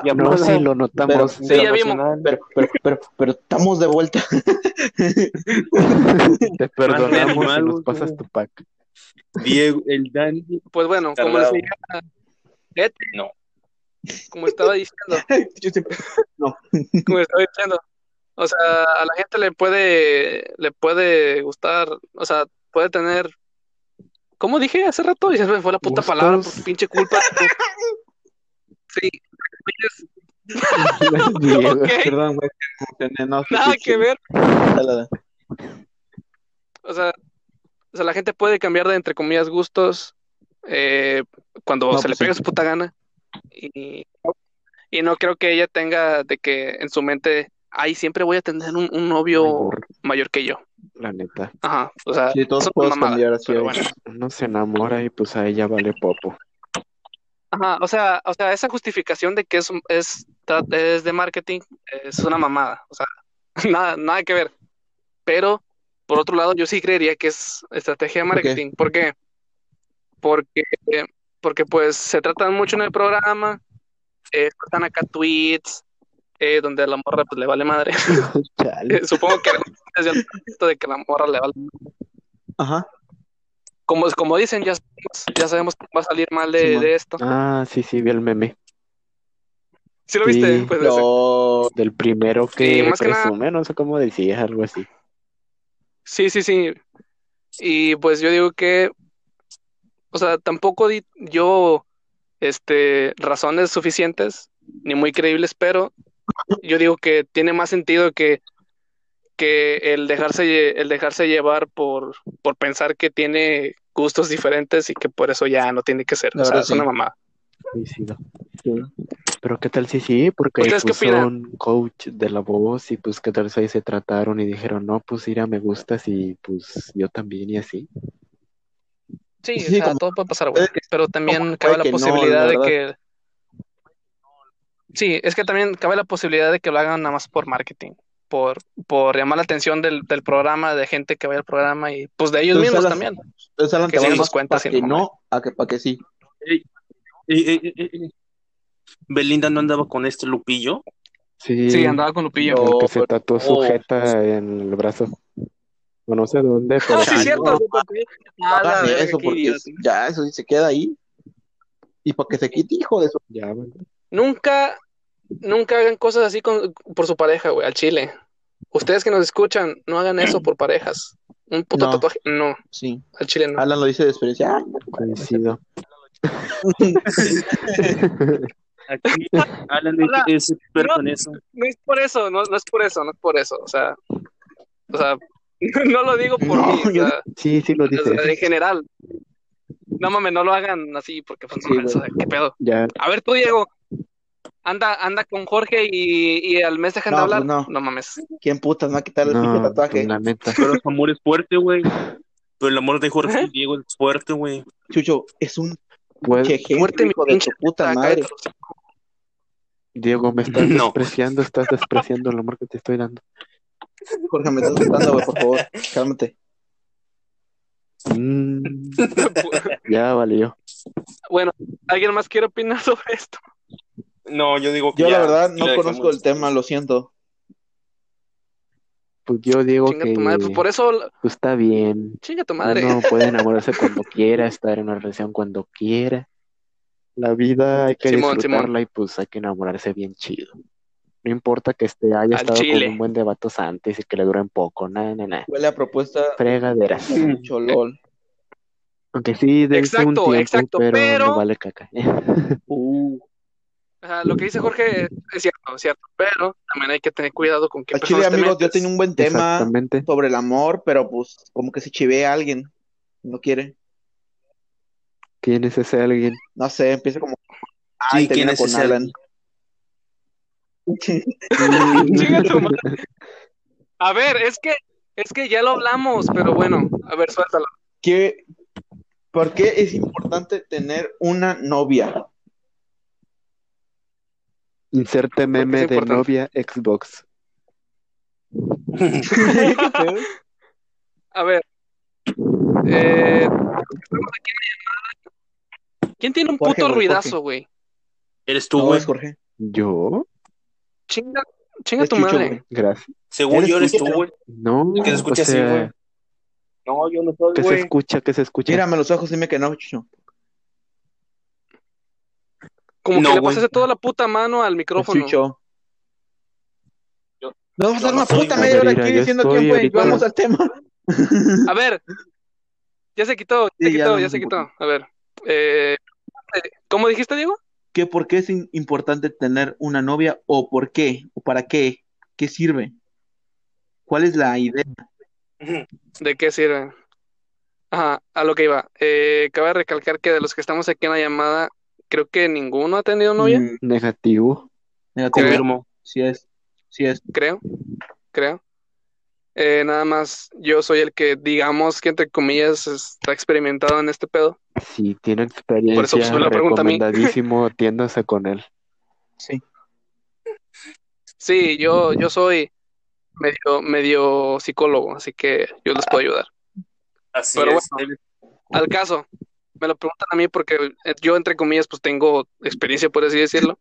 pero no, sí lo notamos. Pero, sí, ya vimos. Pero estamos de vuelta. Te perdonamos si nos pasas tu pack. Diego, el Dandy. Pues bueno, como les dije, no. Como estaba diciendo. O sea, a la gente le puede gustar, o sea, puede tener, ¿cómo dije hace rato? Y se me fue la puta palabra por su pinche culpa. Sí. Okay. Perdón, güey. Nada que ver. O sea, la gente puede cambiar de, entre comillas, gustos cuando se le pega su puta gana. Y no creo que ella tenga de que en su mente, ay, siempre voy a tener un novio mayor que yo. La neta. Ajá, o sea, sí, todos podemos cambiar así. Bueno. Uno se enamora y pues a ella vale popo. Ajá, o sea, esa justificación de que es de marketing es una mamada, o sea, nada que ver. Pero por otro lado, yo sí creería que es estrategia de marketing. Okay. ¿Por qué? Porque pues se tratan mucho en el programa, están acá tweets, donde a la morra pues le vale madre. Supongo que desde el punto de que la morra le vale madre. Ajá. Como dicen, ya sabemos que va a salir mal de esto. Ah, sí, vi el meme. ¿Sí lo viste? Pues no, del primero que sí, presume, no sé cómo decías, algo así. Sí. Y pues yo digo que, o sea, tampoco di yo razones suficientes, ni muy creíbles, pero yo digo que tiene más sentido que el dejarse llevar por pensar que tiene gustos diferentes y que por eso ya no tiene que ser. O sea, es una mamada. Sí. Pero qué tal sí, porque pues, son coach de La Voz y pues qué tal si ahí se trataron y dijeron, no, pues Ira me gustas y pues yo también y así. Sí, o sea, todo puede pasar, güey. Pero también cabe la posibilidad de que... Sí, es que también cabe la posibilidad de que lo hagan nada más por marketing. Por llamar la atención del programa, de gente que vaya al programa y pues de ellos mismos también. Que se nos cuenta si no, para que sí. Belinda no andaba con este Lupillo. Sí, andaba con Lupillo. No, que se tatuó su jeta en el brazo. Bueno, no sé dónde. Pero sí, cierto. Eso, porque ya eso se queda ahí. Y para que se quite, hijo de eso. Ya, Nunca hagan cosas así por su pareja, güey, al chile. Ustedes que nos escuchan, no hagan eso por parejas. Un puto tatuaje, no. Sí. Al chile no. Alan lo dice de experiencia. Coincido. Aquí, Alan es experto en eso. No es por eso. O sea, no lo digo por mí. O sea, sí lo dice. O sea, en general. No mames, no lo hagan así porque funciona. Sí, ¿qué pedo? Ya. A ver tú, Diego. Anda con Jorge y al mes dejan de hablar. No mames. ¿Quién putas me va a quitar el pinche tatuaje? La neta. Pero su amor es fuerte, güey. Pero el amor de Jorge y Diego es fuerte, güey. Chucho, es un fuerte hijo de tu puta madre. Diego, me estás despreciando. Estás despreciando el amor que te estoy dando. Jorge, me estás tratando, güey, por favor. Cálmate. Ya valió. Bueno, ¿alguien más quiere opinar sobre esto? No, yo digo que yo la verdad no conozco el tema, lo siento. Pues yo digo que tu madre, pues por eso pues está bien. Chinga tu madre. No puede enamorarse cuando quiera, estar en una relación cuando quiera. La vida hay que disfrutarla y pues hay que enamorarse bien chido. No importa que haya estado con un buen de vatos antes y que le duren poco, nada. Fue la propuesta fregadera. Cholol. Aunque sí, de un tiempo, pero no vale caca. Lo que dice Jorge es cierto, pero también hay que tener cuidado con qué personas te metes. Yo tenía un buen tema sobre el amor, pero pues como que se chivea a alguien, no quiere. ¿Quién es ese alguien? No sé, empieza como... Ay, sí, ¿quién es ese Alan? A ver, es que ya lo hablamos, pero bueno, a ver, suéltalo. ¿Por qué es importante tener una novia? Inserte meme de novia Xbox. A ver. ¿Quién tiene un puto ruidazo, güey? ¿Eres tú, güey? Jorge. ¿Yo? Chinga, chinga tu madre. Güey. Gracias. Según yo eres tú, güey. No, que se escucha así, güey. No, yo no soy, güey. Que se escucha. Mírame los ojos, dime que no, Chucho. Como no, que le pasaste toda la puta mano al micrófono. Chucho. No vamos a dar una puta media hora aquí diciendo quién fue. Vamos al tema. A ver. Ya se quitó. A ver. ¿Cómo dijiste, Diego? ¿Qué por qué es importante tener una novia? ¿O por qué? ¿O para qué? ¿Qué sirve? ¿Cuál es la idea? ¿De qué sirve? Ajá, a lo que iba. Cabe recalcar que de los que estamos aquí en la llamada, creo que ninguno ha tenido novia. Negativo. Confirmo. Sí es. Creo. Nada más, yo soy el que, digamos que entre comillas, está experimentado en este pedo. Sí, tiene experiencia. Por eso pues, la pregunta a mí. Recomendadísimo, tiéndase con él. Sí. Sí, yo soy medio psicólogo, así que yo les puedo ayudar. Así pero es. Bueno, al caso, me lo preguntan a mí porque yo, entre comillas, pues tengo experiencia, por así decirlo,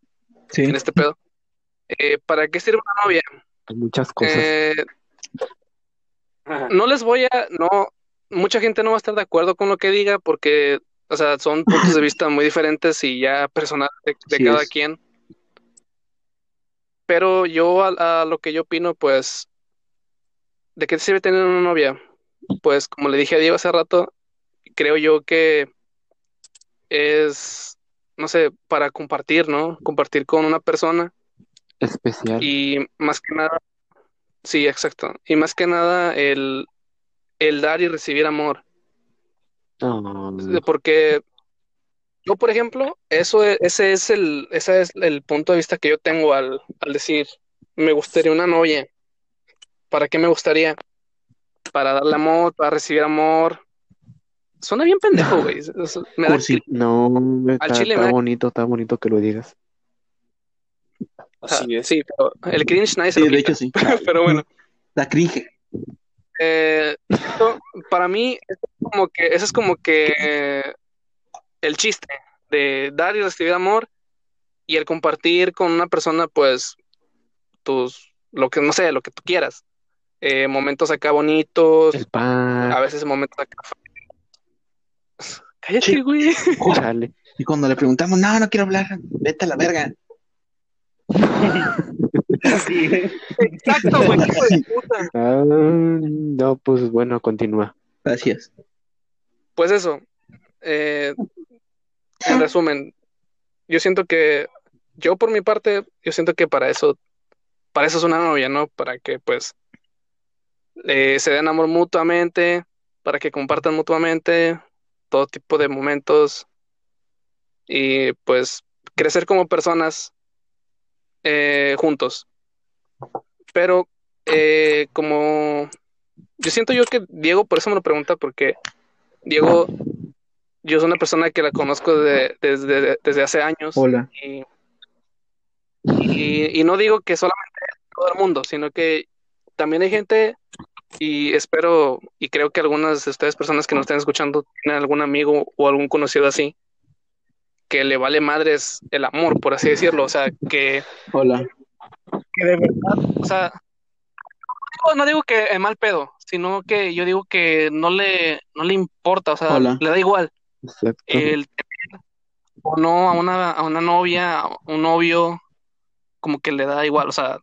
sí, en este pedo. ¿Para qué sirve una novia? Muchas cosas. Mucha gente no va a estar de acuerdo con lo que diga porque, o sea, son puntos de vista muy diferentes y ya personal de cada quien. Pero yo, a lo que yo opino, pues, ¿de qué sirve tener una novia? Pues, como le dije a Diego hace rato, creo yo que es, no sé, para compartir, ¿no? Compartir con una persona. Especial. Y más que nada, sí, exacto. Y más que nada, el dar y recibir amor. No. Porque yo, por ejemplo, ese es el punto de vista que yo tengo al decir, me gustaría una novia. ¿Para qué me gustaría? Para darle amor, para recibir amor. Suena bien pendejo, güey. Está bonito que lo digas. Así es. Sí, pero el cringe nadie se lo quita. De hecho, sí. Pero bueno. La cringe. Para mí, ese es como que el chiste de dar y recibir amor y el compartir con una persona, pues, lo que tú quieras. Momentos acá bonitos. El pan. A veces momentos acá. Cállate, güey. Órale. Y cuando le preguntamos, no quiero hablar, vete a la verga. Sí. Exacto, güey, hijo de puta. No, pues bueno, continúa. Gracias. Pues eso. En resumen, yo por mi parte siento que para eso es una novia, ¿no? Para que pues se den amor mutuamente, para que compartan mutuamente todo tipo de momentos y pues crecer como personas. Juntos. Pero como yo siento yo que Diego, por eso me lo pregunta, porque Diego, yo soy una persona que la conozco desde hace años. Hola. Y no digo que solamente todo el mundo, sino que también hay gente, y espero y creo que algunas de ustedes personas que nos están escuchando tienen algún amigo o algún conocido así que le vale madres el amor, por así decirlo, o sea, que... Hola. Que de verdad, o sea... No digo que es mal pedo, sino que yo digo que no le importa, o sea, hola, le da igual. Exacto. El tener o no a una novia, a un novio, como que le da igual, o sea,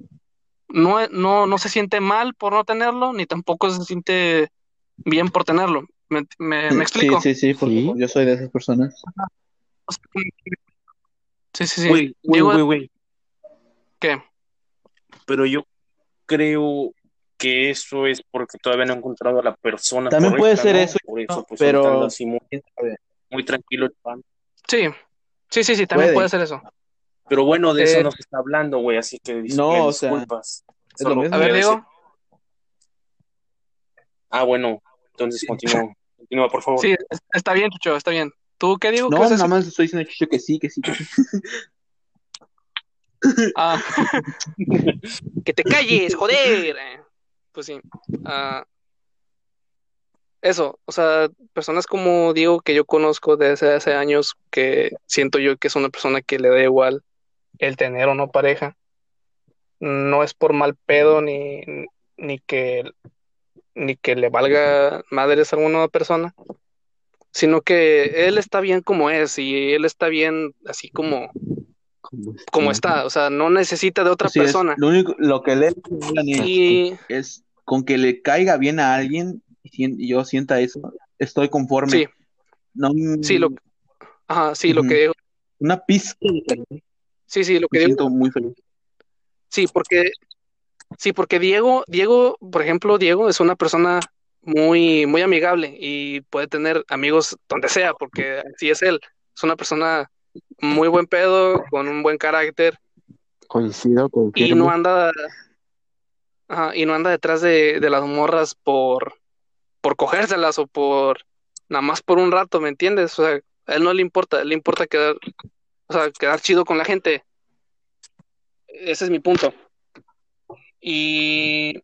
no se siente mal por no tenerlo, ni tampoco se siente bien por tenerlo. ¿Me explico? Sí, porque ¿sí? Yo soy de esas personas. Ajá. Sí. Güey. ¿Qué? Pero yo creo que eso es porque todavía no he encontrado a la persona. También correcta, puede ser, ¿no? Eso, por eso pues, pero así muy tranquilo. Sí, también puede ser eso. Pero bueno, de eso no se está hablando, güey, así que no, o sea, disculpas. A ver, Diego. Ah, bueno, entonces continúa, por favor. Sí, está bien, Chucho, está bien. ¿Tú qué digo? No, nada más estoy diciendo que sí. Ah. ¡Que te calles, joder! Pues sí. Eso, o sea, personas como Diego que yo conozco desde hace años, que siento yo que es una persona que le da igual el tener o no pareja. No es por mal pedo ni que le valga madres a alguna persona, sino que él está bien como es y él está bien así como está, o sea, no necesita de otra persona. Lo único lo que le es con que le caiga bien a alguien y yo sienta eso, estoy conforme. Sí. No, sí, lo que una pizca. Sí, lo que digo. Me siento muy feliz. Sí, porque Diego, por ejemplo, Diego es una persona muy, muy amigable y puede tener amigos donde sea, porque así es él. Es una persona muy buen pedo, con un buen carácter. Coincido con que y no anda detrás de las morras por cogérselas o por nada más por un rato, ¿me entiendes? O sea, a él no le importa quedar chido con la gente. Ese es mi punto. Y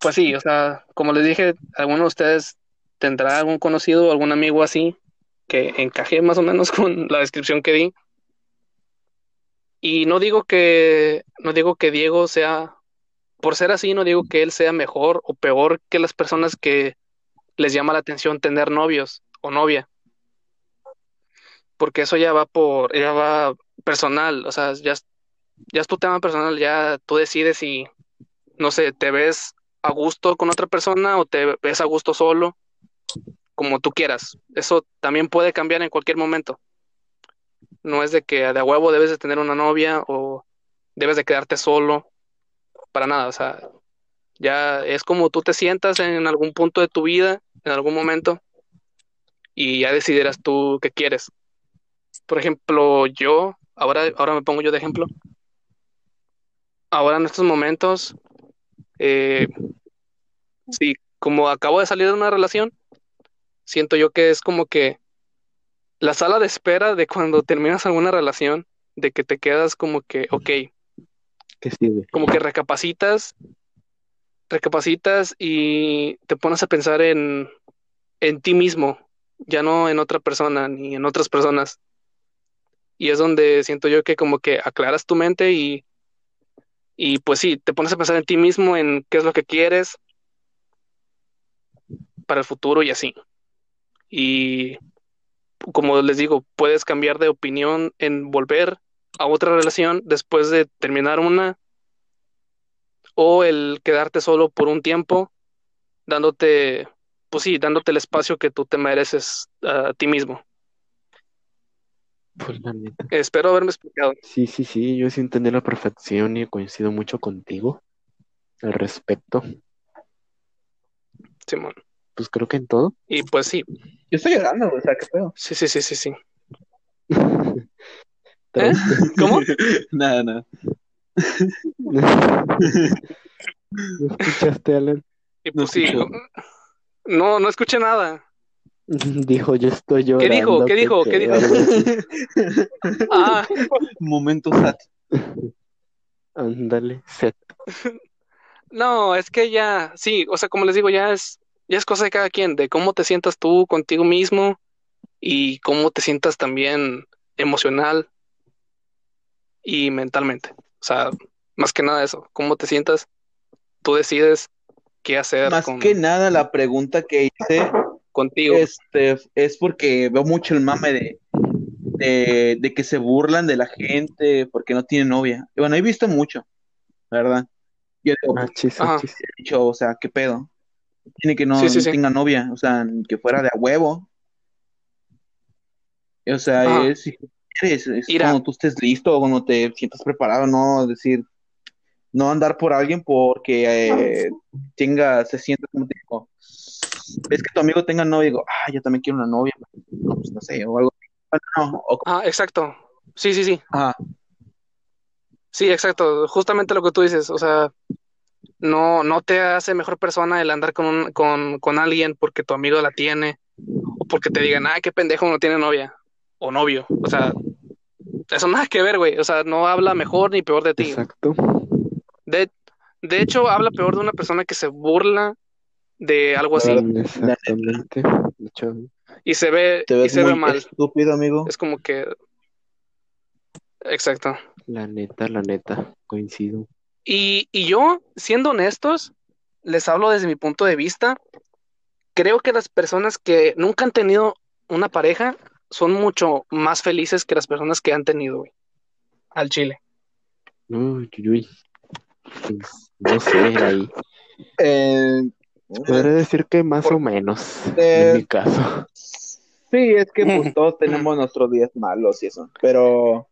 pues sí, o sea, como les dije, alguno de ustedes tendrá algún conocido o algún amigo así que encaje más o menos con la descripción que di. Y no digo que Diego sea, por ser así, no digo que él sea mejor o peor que las personas que les llama la atención tener novios o novia. Porque eso ya va personal, o sea, ya es tu tema personal, ya tú decides si, no sé, te ves a gusto con otra persona o te ves a gusto solo, como tú quieras. Eso también puede cambiar en cualquier momento. No es de que de huevo debes de tener una novia o debes de quedarte solo, para nada, o sea, ya es como tú te sientas en algún punto de tu vida, en algún momento, y ya decidirás tú qué quieres. Por ejemplo, yo, ahora me pongo yo de ejemplo. Ahora en estos momentos, sí, como acabo de salir de una relación, siento yo que es como que la sala de espera de cuando terminas alguna relación, de que te quedas como que, ok, como que recapacitas y te pones a pensar en ti mismo, ya no en otra persona ni en otras personas. Y es donde siento yo que como que aclaras tu mente y pues sí, te pones a pensar en ti mismo, en qué es lo que quieres para el futuro y así. Y como les digo, puedes cambiar de opinión en volver a otra relación después de terminar una, o el quedarte solo por un tiempo, dándote el espacio que tú te mereces a ti mismo. Pues la neta. Espero haberme explicado. Sí, yo sí entendí la perfección y coincido mucho contigo al respecto. Simón. Pues creo que en todo. Y pues sí. Yo estoy llorando, o sea, qué pedo. Sí. ¿Eh? ¿Cómo? Nada. ¿No escuchaste, Alan? Y pues sí. No escuché nada. Dijo, yo estoy llorando. ¿Qué dijo? Ah. Momento sad. Ándale, sad. No, es que ya, sí, o sea, como les digo, ya es cosa de cada quien, de cómo te sientas tú contigo mismo y cómo te sientas también emocional y mentalmente. O sea, más que nada eso, cómo te sientas, tú decides qué hacer. Más que nada la pregunta que hice contigo es porque veo mucho el mame de que se burlan de la gente porque no tiene novia. Bueno, he visto mucho, ¿verdad? Yo digo, o sea, ¿qué pedo? Tiene que no tenga novia, o sea, que fuera de a huevo. O sea, es cuando tú estés listo, cuando te sientas preparado, no decir, no andar por alguien porque se sienta como te digo. Es que tu amigo tenga novia, digo, yo también quiero una novia, no, pues no sé, o algo. No, o... Ah, exacto. Sí. Ajá. Sí, exacto. Justamente lo que tú dices, o sea, no te hace mejor persona el andar con alguien porque tu amigo la tiene, o porque te digan, qué pendejo no tiene novia, o novio, o sea, eso nada que ver, güey, o sea, no habla mejor ni peor de ti. Exacto. De hecho, habla peor de una persona que se burla de algo así. Exactamente. Y se ve mal. Estúpido, amigo. Es como que Exacto. La neta, coincido. Y yo, siendo honestos, les hablo desde mi punto de vista, creo que las personas que nunca han tenido una pareja son mucho más felices que las personas que han tenido, güey, al chile. Uy, uy. Pues, no sé, ahí. Podría decir que más o menos, en mi caso. Sí, es que pues todos tenemos nuestros días malos y eso, pero...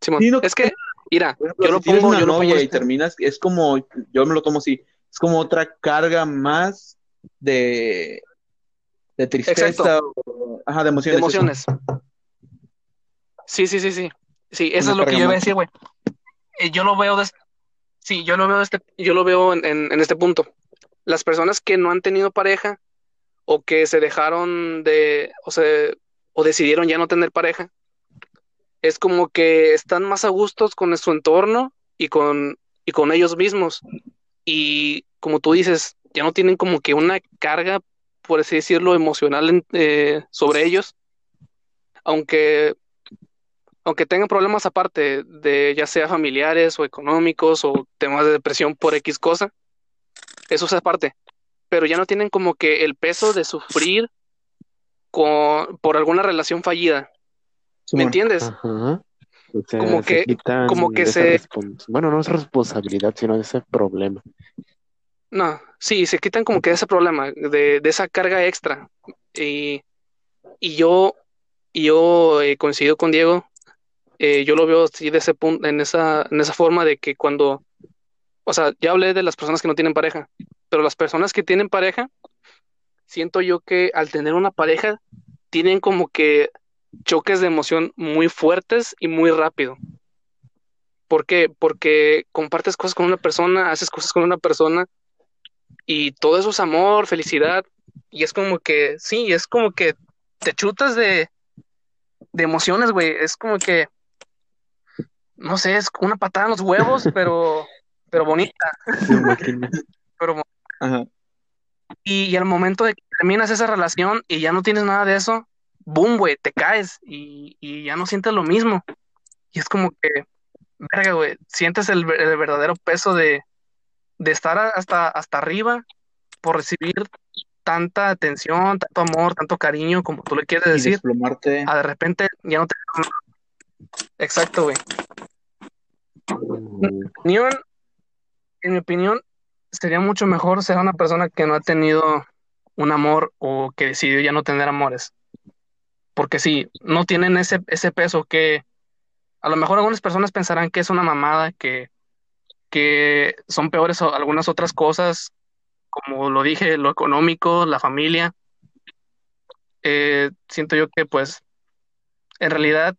Simón, sí, no, es que, mira, ejemplo, yo lo si pongo... Yo lo pongo y terminas, es como, yo me lo tomo así, es como otra carga más de tristeza, o, ajá, de emociones. De emociones. Eso. Sí, eso es lo que yo iba a decir, güey. Yo lo veo en este punto. Las personas que no han tenido pareja o que se dejaron de, o decidieron ya no tener pareja, es como que están más a gustos con su entorno y con ellos mismos. Y como tú dices, ya no tienen como que una carga, por así decirlo, emocional sobre ellos. Aunque tengan problemas aparte de ya sea familiares o económicos o temas de depresión por X cosa, eso es aparte. Pero ya no tienen como que el peso de sufrir por alguna relación fallida. ¿Me entiendes? Ajá. O sea, Bueno, no es responsabilidad, sino ese problema. No, sí, se quitan como que ese problema, de esa carga extra. Y yo coincido con Diego. Yo lo veo así de ese punto, en esa forma de que cuando... O sea, ya hablé de las personas que no tienen pareja, pero las personas que tienen pareja, siento yo que al tener una pareja, tienen como que... choques de emoción muy fuertes y muy rápido. ¿Por qué? Porque compartes cosas con una persona, haces cosas con una persona y todo eso es amor, felicidad, y es como que, sí, es como que te chutas de emociones, güey. Es como que, no sé, es una patada en los huevos, pero bonita. Pero, ajá. Y al momento de que terminas esa relación y ya no tienes nada de eso, boom, güey, te caes y ya no sientes lo mismo. Y es como que, verga, güey, sientes el verdadero peso de estar hasta arriba por recibir tanta atención, tanto amor, tanto cariño, como tú le quieres decir. Desplomarte. De repente ya no te... Exacto, güey. En mi opinión, sería mucho mejor ser una persona que no ha tenido un amor o que decidió ya no tener amores. Porque sí, no tienen ese peso que a lo mejor algunas personas pensarán que es una mamada, que son peores algunas otras cosas, como lo dije, lo económico, la familia. Siento yo que pues en realidad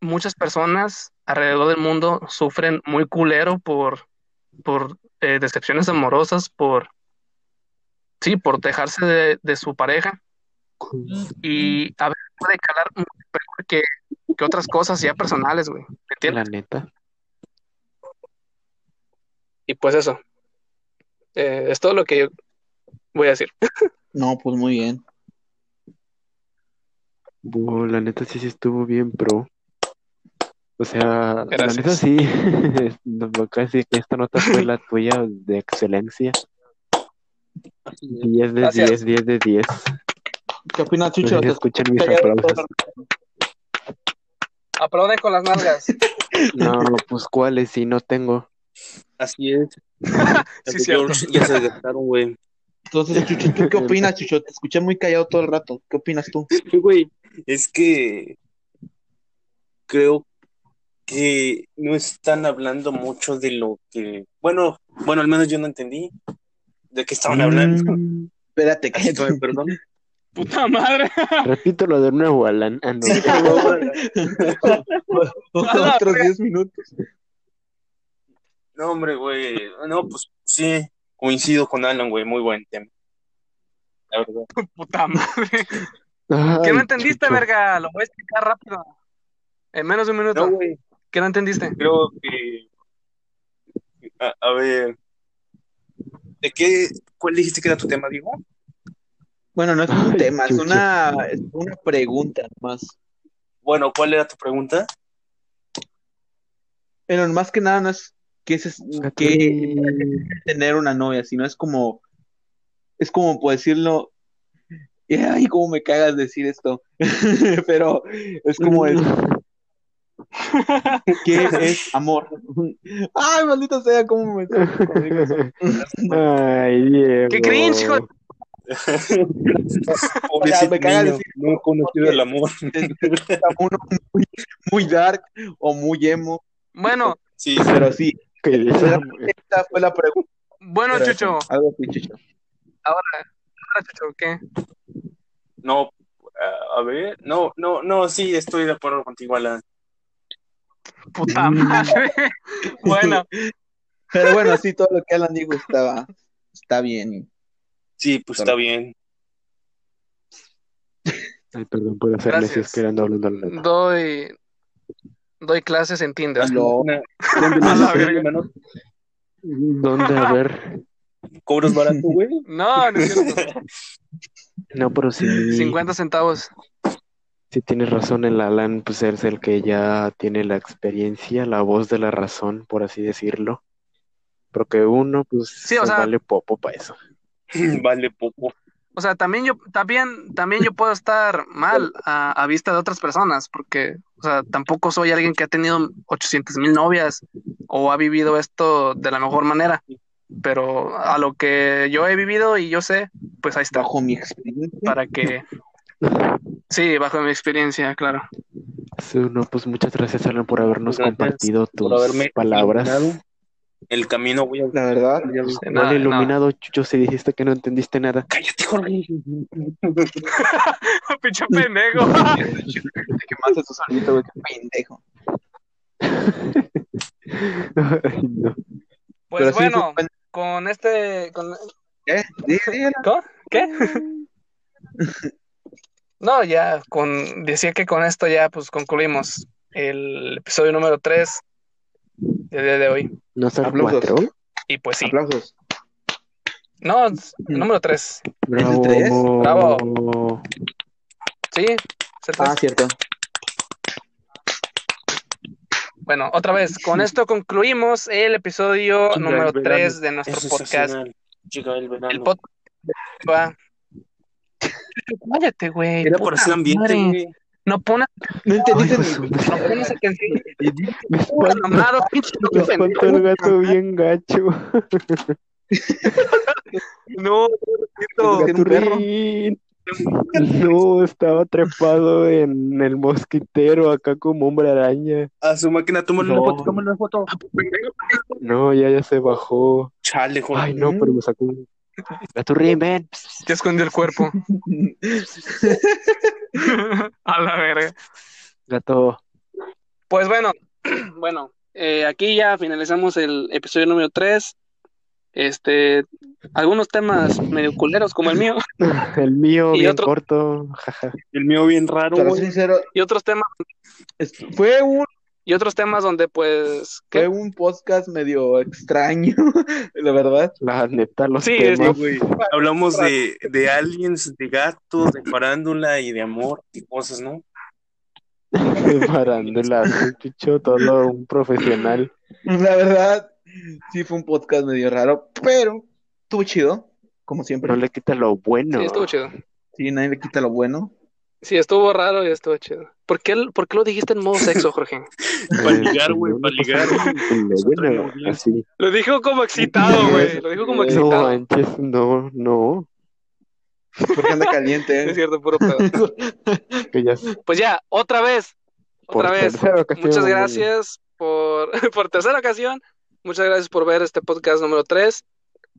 muchas personas alrededor del mundo sufren muy culero por decepciones amorosas, por dejarse de su pareja. Y a veces puede calar mucho peor que otras cosas ya personales, güey. ¿Me entiendes? La neta. Y pues eso. Es todo lo que yo voy a decir. No, pues muy bien. La neta sí estuvo bien, bro. O sea, gracias. La neta sí. Casi que esta nota fue la tuya de excelencia. 10 de 10, 10 de 10. ¿Qué opinas, Chucho? Escuchen mis aplausos. Aplauden con las nalgas. No, pues ¿cuáles? Si no tengo. Así es. Sí, ya se gastaron, güey. Entonces, Chucho, ¿tú qué opinas, Chucho? Te escuché muy callado todo el rato. ¿Qué opinas tú? Güey, es que creo que no están hablando mucho de lo que... Bueno, al menos yo no entendí de qué estaban hablando. Espérate, cállate, perdón. ¡Puta madre! Repítelo de nuevo, Alan. Otros 10 minutos. No, hombre, güey. No, pues sí, coincido con Alan, güey. Muy buen tema. La verdad. ¡Puta madre! Ay, ¿qué no entendiste, chico? Verga? Lo voy a explicar rápido. En menos de un minuto. No, güey. ¿Qué no entendiste? Creo que... A ver... ¿Cuál dijiste que era tu tema, Diego? Bueno, no es un tema, es una pregunta más. Bueno, ¿cuál era tu pregunta? Pero más que nada no es que es que tener una novia, sino es como por decirlo, ay, cómo me cagas decir esto, pero es como el ¿qué es amor? Ay, maldita sea, cómo me ay, Diego. Qué cringe, hijo. O sea, me caga decir, no he conocido el amor. Muy dark o muy emo. Bueno, sí, pero sí. Esta fue la pregunta. Bueno, pero Chucho. Algo así, Chucho. Ahora Chucho, ¿qué? No, a ver, no, sí, estoy de acuerdo contigo, Alan. Puta madre. Bueno. Pero bueno, sí, todo lo que Alan dijo está bien. Sí, pues está bien. Ay, perdón por hacerles esperando hablando. Doy clases en Tinder. ¿Dónde? A ver. ¿Cobros barato, güey? No es cierto. No, pero sí. 50 centavos. Sí, tienes razón, el Alan pues es el que ya tiene la experiencia, la voz de la razón, por así decirlo. Porque uno, pues, sí, o sea, vale popo para eso. Vale poco. O sea, también yo puedo estar mal a vista de otras personas, porque, o sea, tampoco soy alguien que ha tenido 800,000 novias o ha vivido esto de la mejor manera, pero a lo que yo he vivido y yo sé, pues ahí está. Bajo mi experiencia. Para que... Sí, bajo mi experiencia, claro. Sí, no, pues muchas gracias, Alan, por habernos compartido tus palabras. El camino, güey. La verdad, no iluminado, Chucho, si dijiste que no entendiste nada. ¡Cállate, Jorge! ¡Pinche pendejo! ¿Qué más haces solito, güey? ¡Qué pendejo! Ay, no. Pues pero bueno, sí, con este... Con... ¿Qué? ¿Qué? No, ya, decía que con esto ya pues concluimos el episodio número 3 del día de hoy. ¿No será 4? Y pues sí. Aplausos. No, número 3. Bravo. ¿3? Bravo. Sí, es el 3. Ah, cierto. Bueno, otra vez, con esto concluimos el episodio número 3 de nuestro podcast. Llega el verano. El podcast va... Cállate, güey. Era por ese ambiente, güey. No pones. No entendiste ni. No pones atención. Me espantó el gato bien gacho. No, no, estaba trepado en el mosquitero acá como hombre araña. A su máquina, tómale una foto, No, ya se bajó. Chale, joder. Ay, no, pero me sacó un. Gaturrín, ven. Ya escondió el cuerpo. A la verga. Gato. Pues bueno, aquí ya finalizamos el episodio número 3. Algunos temas medio culeros como el mío. El mío y bien otro... corto. El mío bien raro. Pero sincero. Y otros temas. Y otros temas donde, pues... ¿qué? Fue un podcast medio extraño, la verdad. La neta, los temas. Sí, hablamos de aliens, de gatos, de farándula y de amor y cosas, ¿no? De farándula, Chucho, todo un profesional. La verdad, sí fue un podcast medio raro, pero estuvo chido, como siempre. No le quita lo bueno. Sí, estuvo chido. Sí, nadie le quita lo bueno. Sí, estuvo raro y estuvo chido. ¿Por qué lo dijiste en modo sexo, Jorge? Para ligar, güey, para ligar. Bueno, así. Lo dijo como excitado, güey. No, manches, no. Porque anda caliente, Es cierto, puro pedo. Pues ya, otra vez. Muchas gracias por tercera ocasión. Muchas gracias por ver este podcast número 3.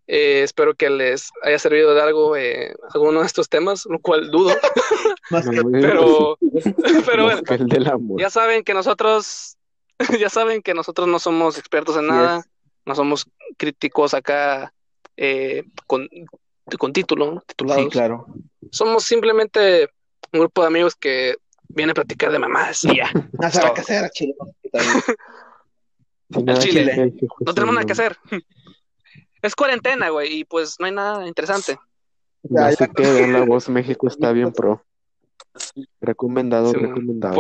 Espero que les haya servido de algo alguno de estos temas, lo cual dudo. pero bueno, ya saben que nosotros no somos expertos en nada, no somos críticos acá con título, titulados. Sí, claro. Somos simplemente un grupo de amigos que viene a platicar de mamadas y ya. No sabe qué hacer, Chile. No tenemos nada que hacer. Es cuarentena, güey, y pues no hay nada interesante. Ya se quedó, La Voz México está bien pro. Recomendado, recomendado.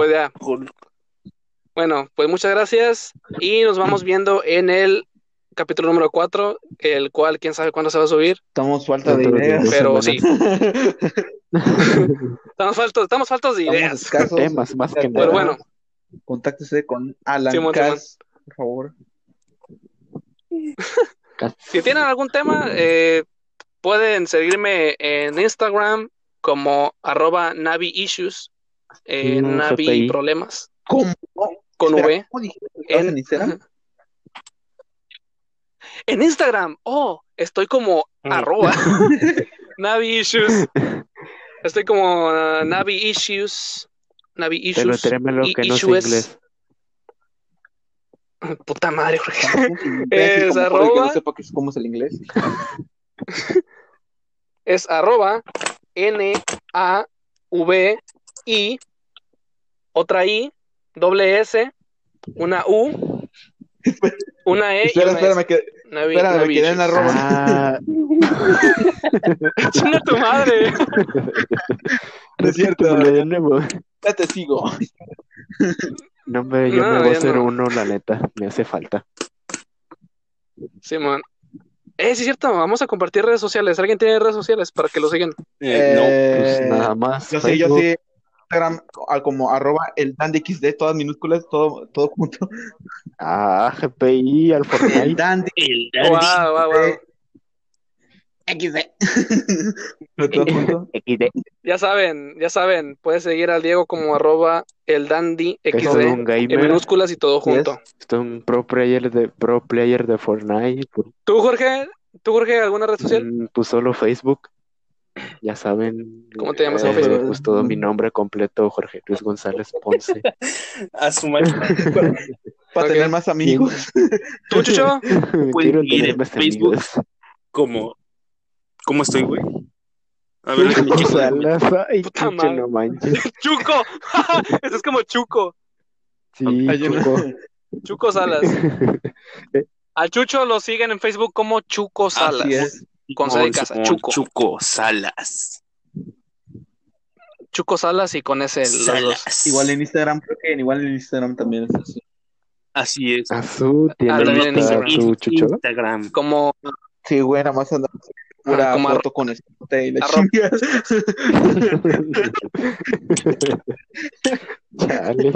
Bueno, pues muchas gracias y nos vamos viendo en el capítulo número 4, el cual quién sabe cuándo se va a subir. Estamos falta de ideas. Pero sí. estamos faltos de ideas. Escasos, temas, más que nada. Pero bueno. Contáctese con Alan Cas, por favor. Si tienen algún tema, pueden seguirme en Instagram como @naviissues, Navi Problemas. ¿Cómo? Con V. ¿En Instagram? En Instagram, estoy como @ @naviissues. Estoy como naviissues. Naviissues. Pero que no es inglés. Puta madre, Jorge. Es @ que no sepa cómo es el inglés. Es @ NAVI, otra I, doble S, una U, una E. Espérame, me quedé en @. Chinga tu madre. No es cierto. Ya te sigo. No, hombre, yo me voy a hacer uno, la neta. Me hace falta. Sí, man. Sí, es cierto. Vamos a compartir redes sociales. ¿Alguien tiene redes sociales para que lo sigan? No, pues nada más. Yo sí. Instagram como @elDandyXD, todas minúsculas, todo junto. GPI, al Fortnite. El Dandy. Wow. XD. Ya saben, puedes seguir al Diego como @eldandyxd, en minúsculas y todo junto. Es un pro player de Fortnite. ¿Tú Jorge, alguna red social? Pues solo Facebook. Ya saben. ¿Cómo te llamas en Facebook? Pues todo mi nombre completo, Jorge Luis González Ponce. A su máquina. Para tener más amigos. ¿Tú, Chucho? Quiero tener más amigos. ¿Cómo estoy, güey? A ver, puta madre. No manches. ¡Chuco! Eso es como Chuco. Sí, Chuco Salas. A Chucho lo siguen en Facebook como Chuco Salas. Así es. Con C de casa, Chuco Salas. Chuco Salas y con ese Salas. Los dos. Igual en Instagram también es así. Así es. Azul tiene Instagram. Como... Sí, güey, nada más andamos pura foto con el y la chingada. Chale.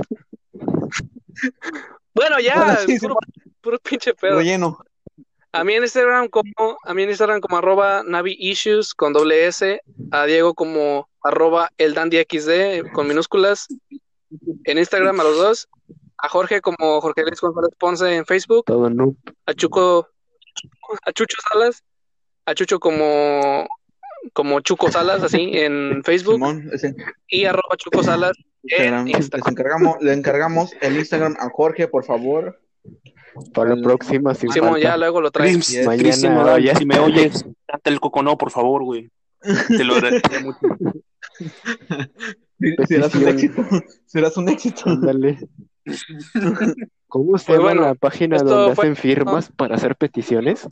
Bueno, ya, puro pinche pedo. Relleno. A mí en Instagram como @naviissues con doble S, a Diego como @eldandyxd con minúsculas, en Instagram a los dos, a Jorge como Jorge Luis González Ponce en Facebook, todo noob. A Chucho Salas, a Chucho como Chuco Salas, así en Facebook, Simón, y @ Chuco Salas en Instagram. Le encargamos el Instagram a Jorge, por favor. Para la próxima, si Simón, falta. Ya luego lo traes. Mañana, ya. Si me oyes, date el coconó, por favor, güey. Te lo agradecería mucho. Serás un éxito. Dale. ¿Cómo se llama la página donde hacen firmas para hacer peticiones?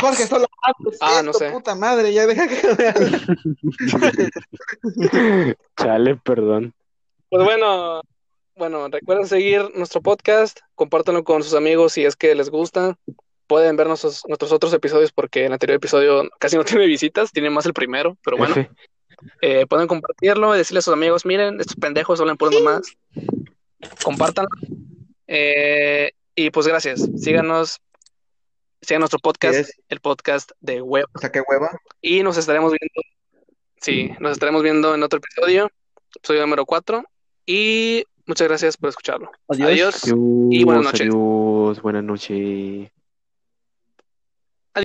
Jorge, solo no sé. Puta madre, ya deja que... Chale, perdón. Pues bueno, recuerden seguir nuestro podcast, compártanlo con sus amigos si es que les gusta. Pueden ver nuestros otros episodios porque el anterior episodio casi no tiene visitas, tiene más el primero, pero bueno. Pueden compartirlo y decirle a sus amigos, miren, estos pendejos hablan por nomás. Compártanlo. Y pues gracias. Síganos. Sigan nuestro podcast, el podcast de Hueva. O sea, ¿qué hueva? Y nos estaremos viendo. Sí, nos estaremos viendo en otro episodio número 4. Y muchas gracias por escucharlo. Adiós. Y buenas noches. Adiós, buenas noches.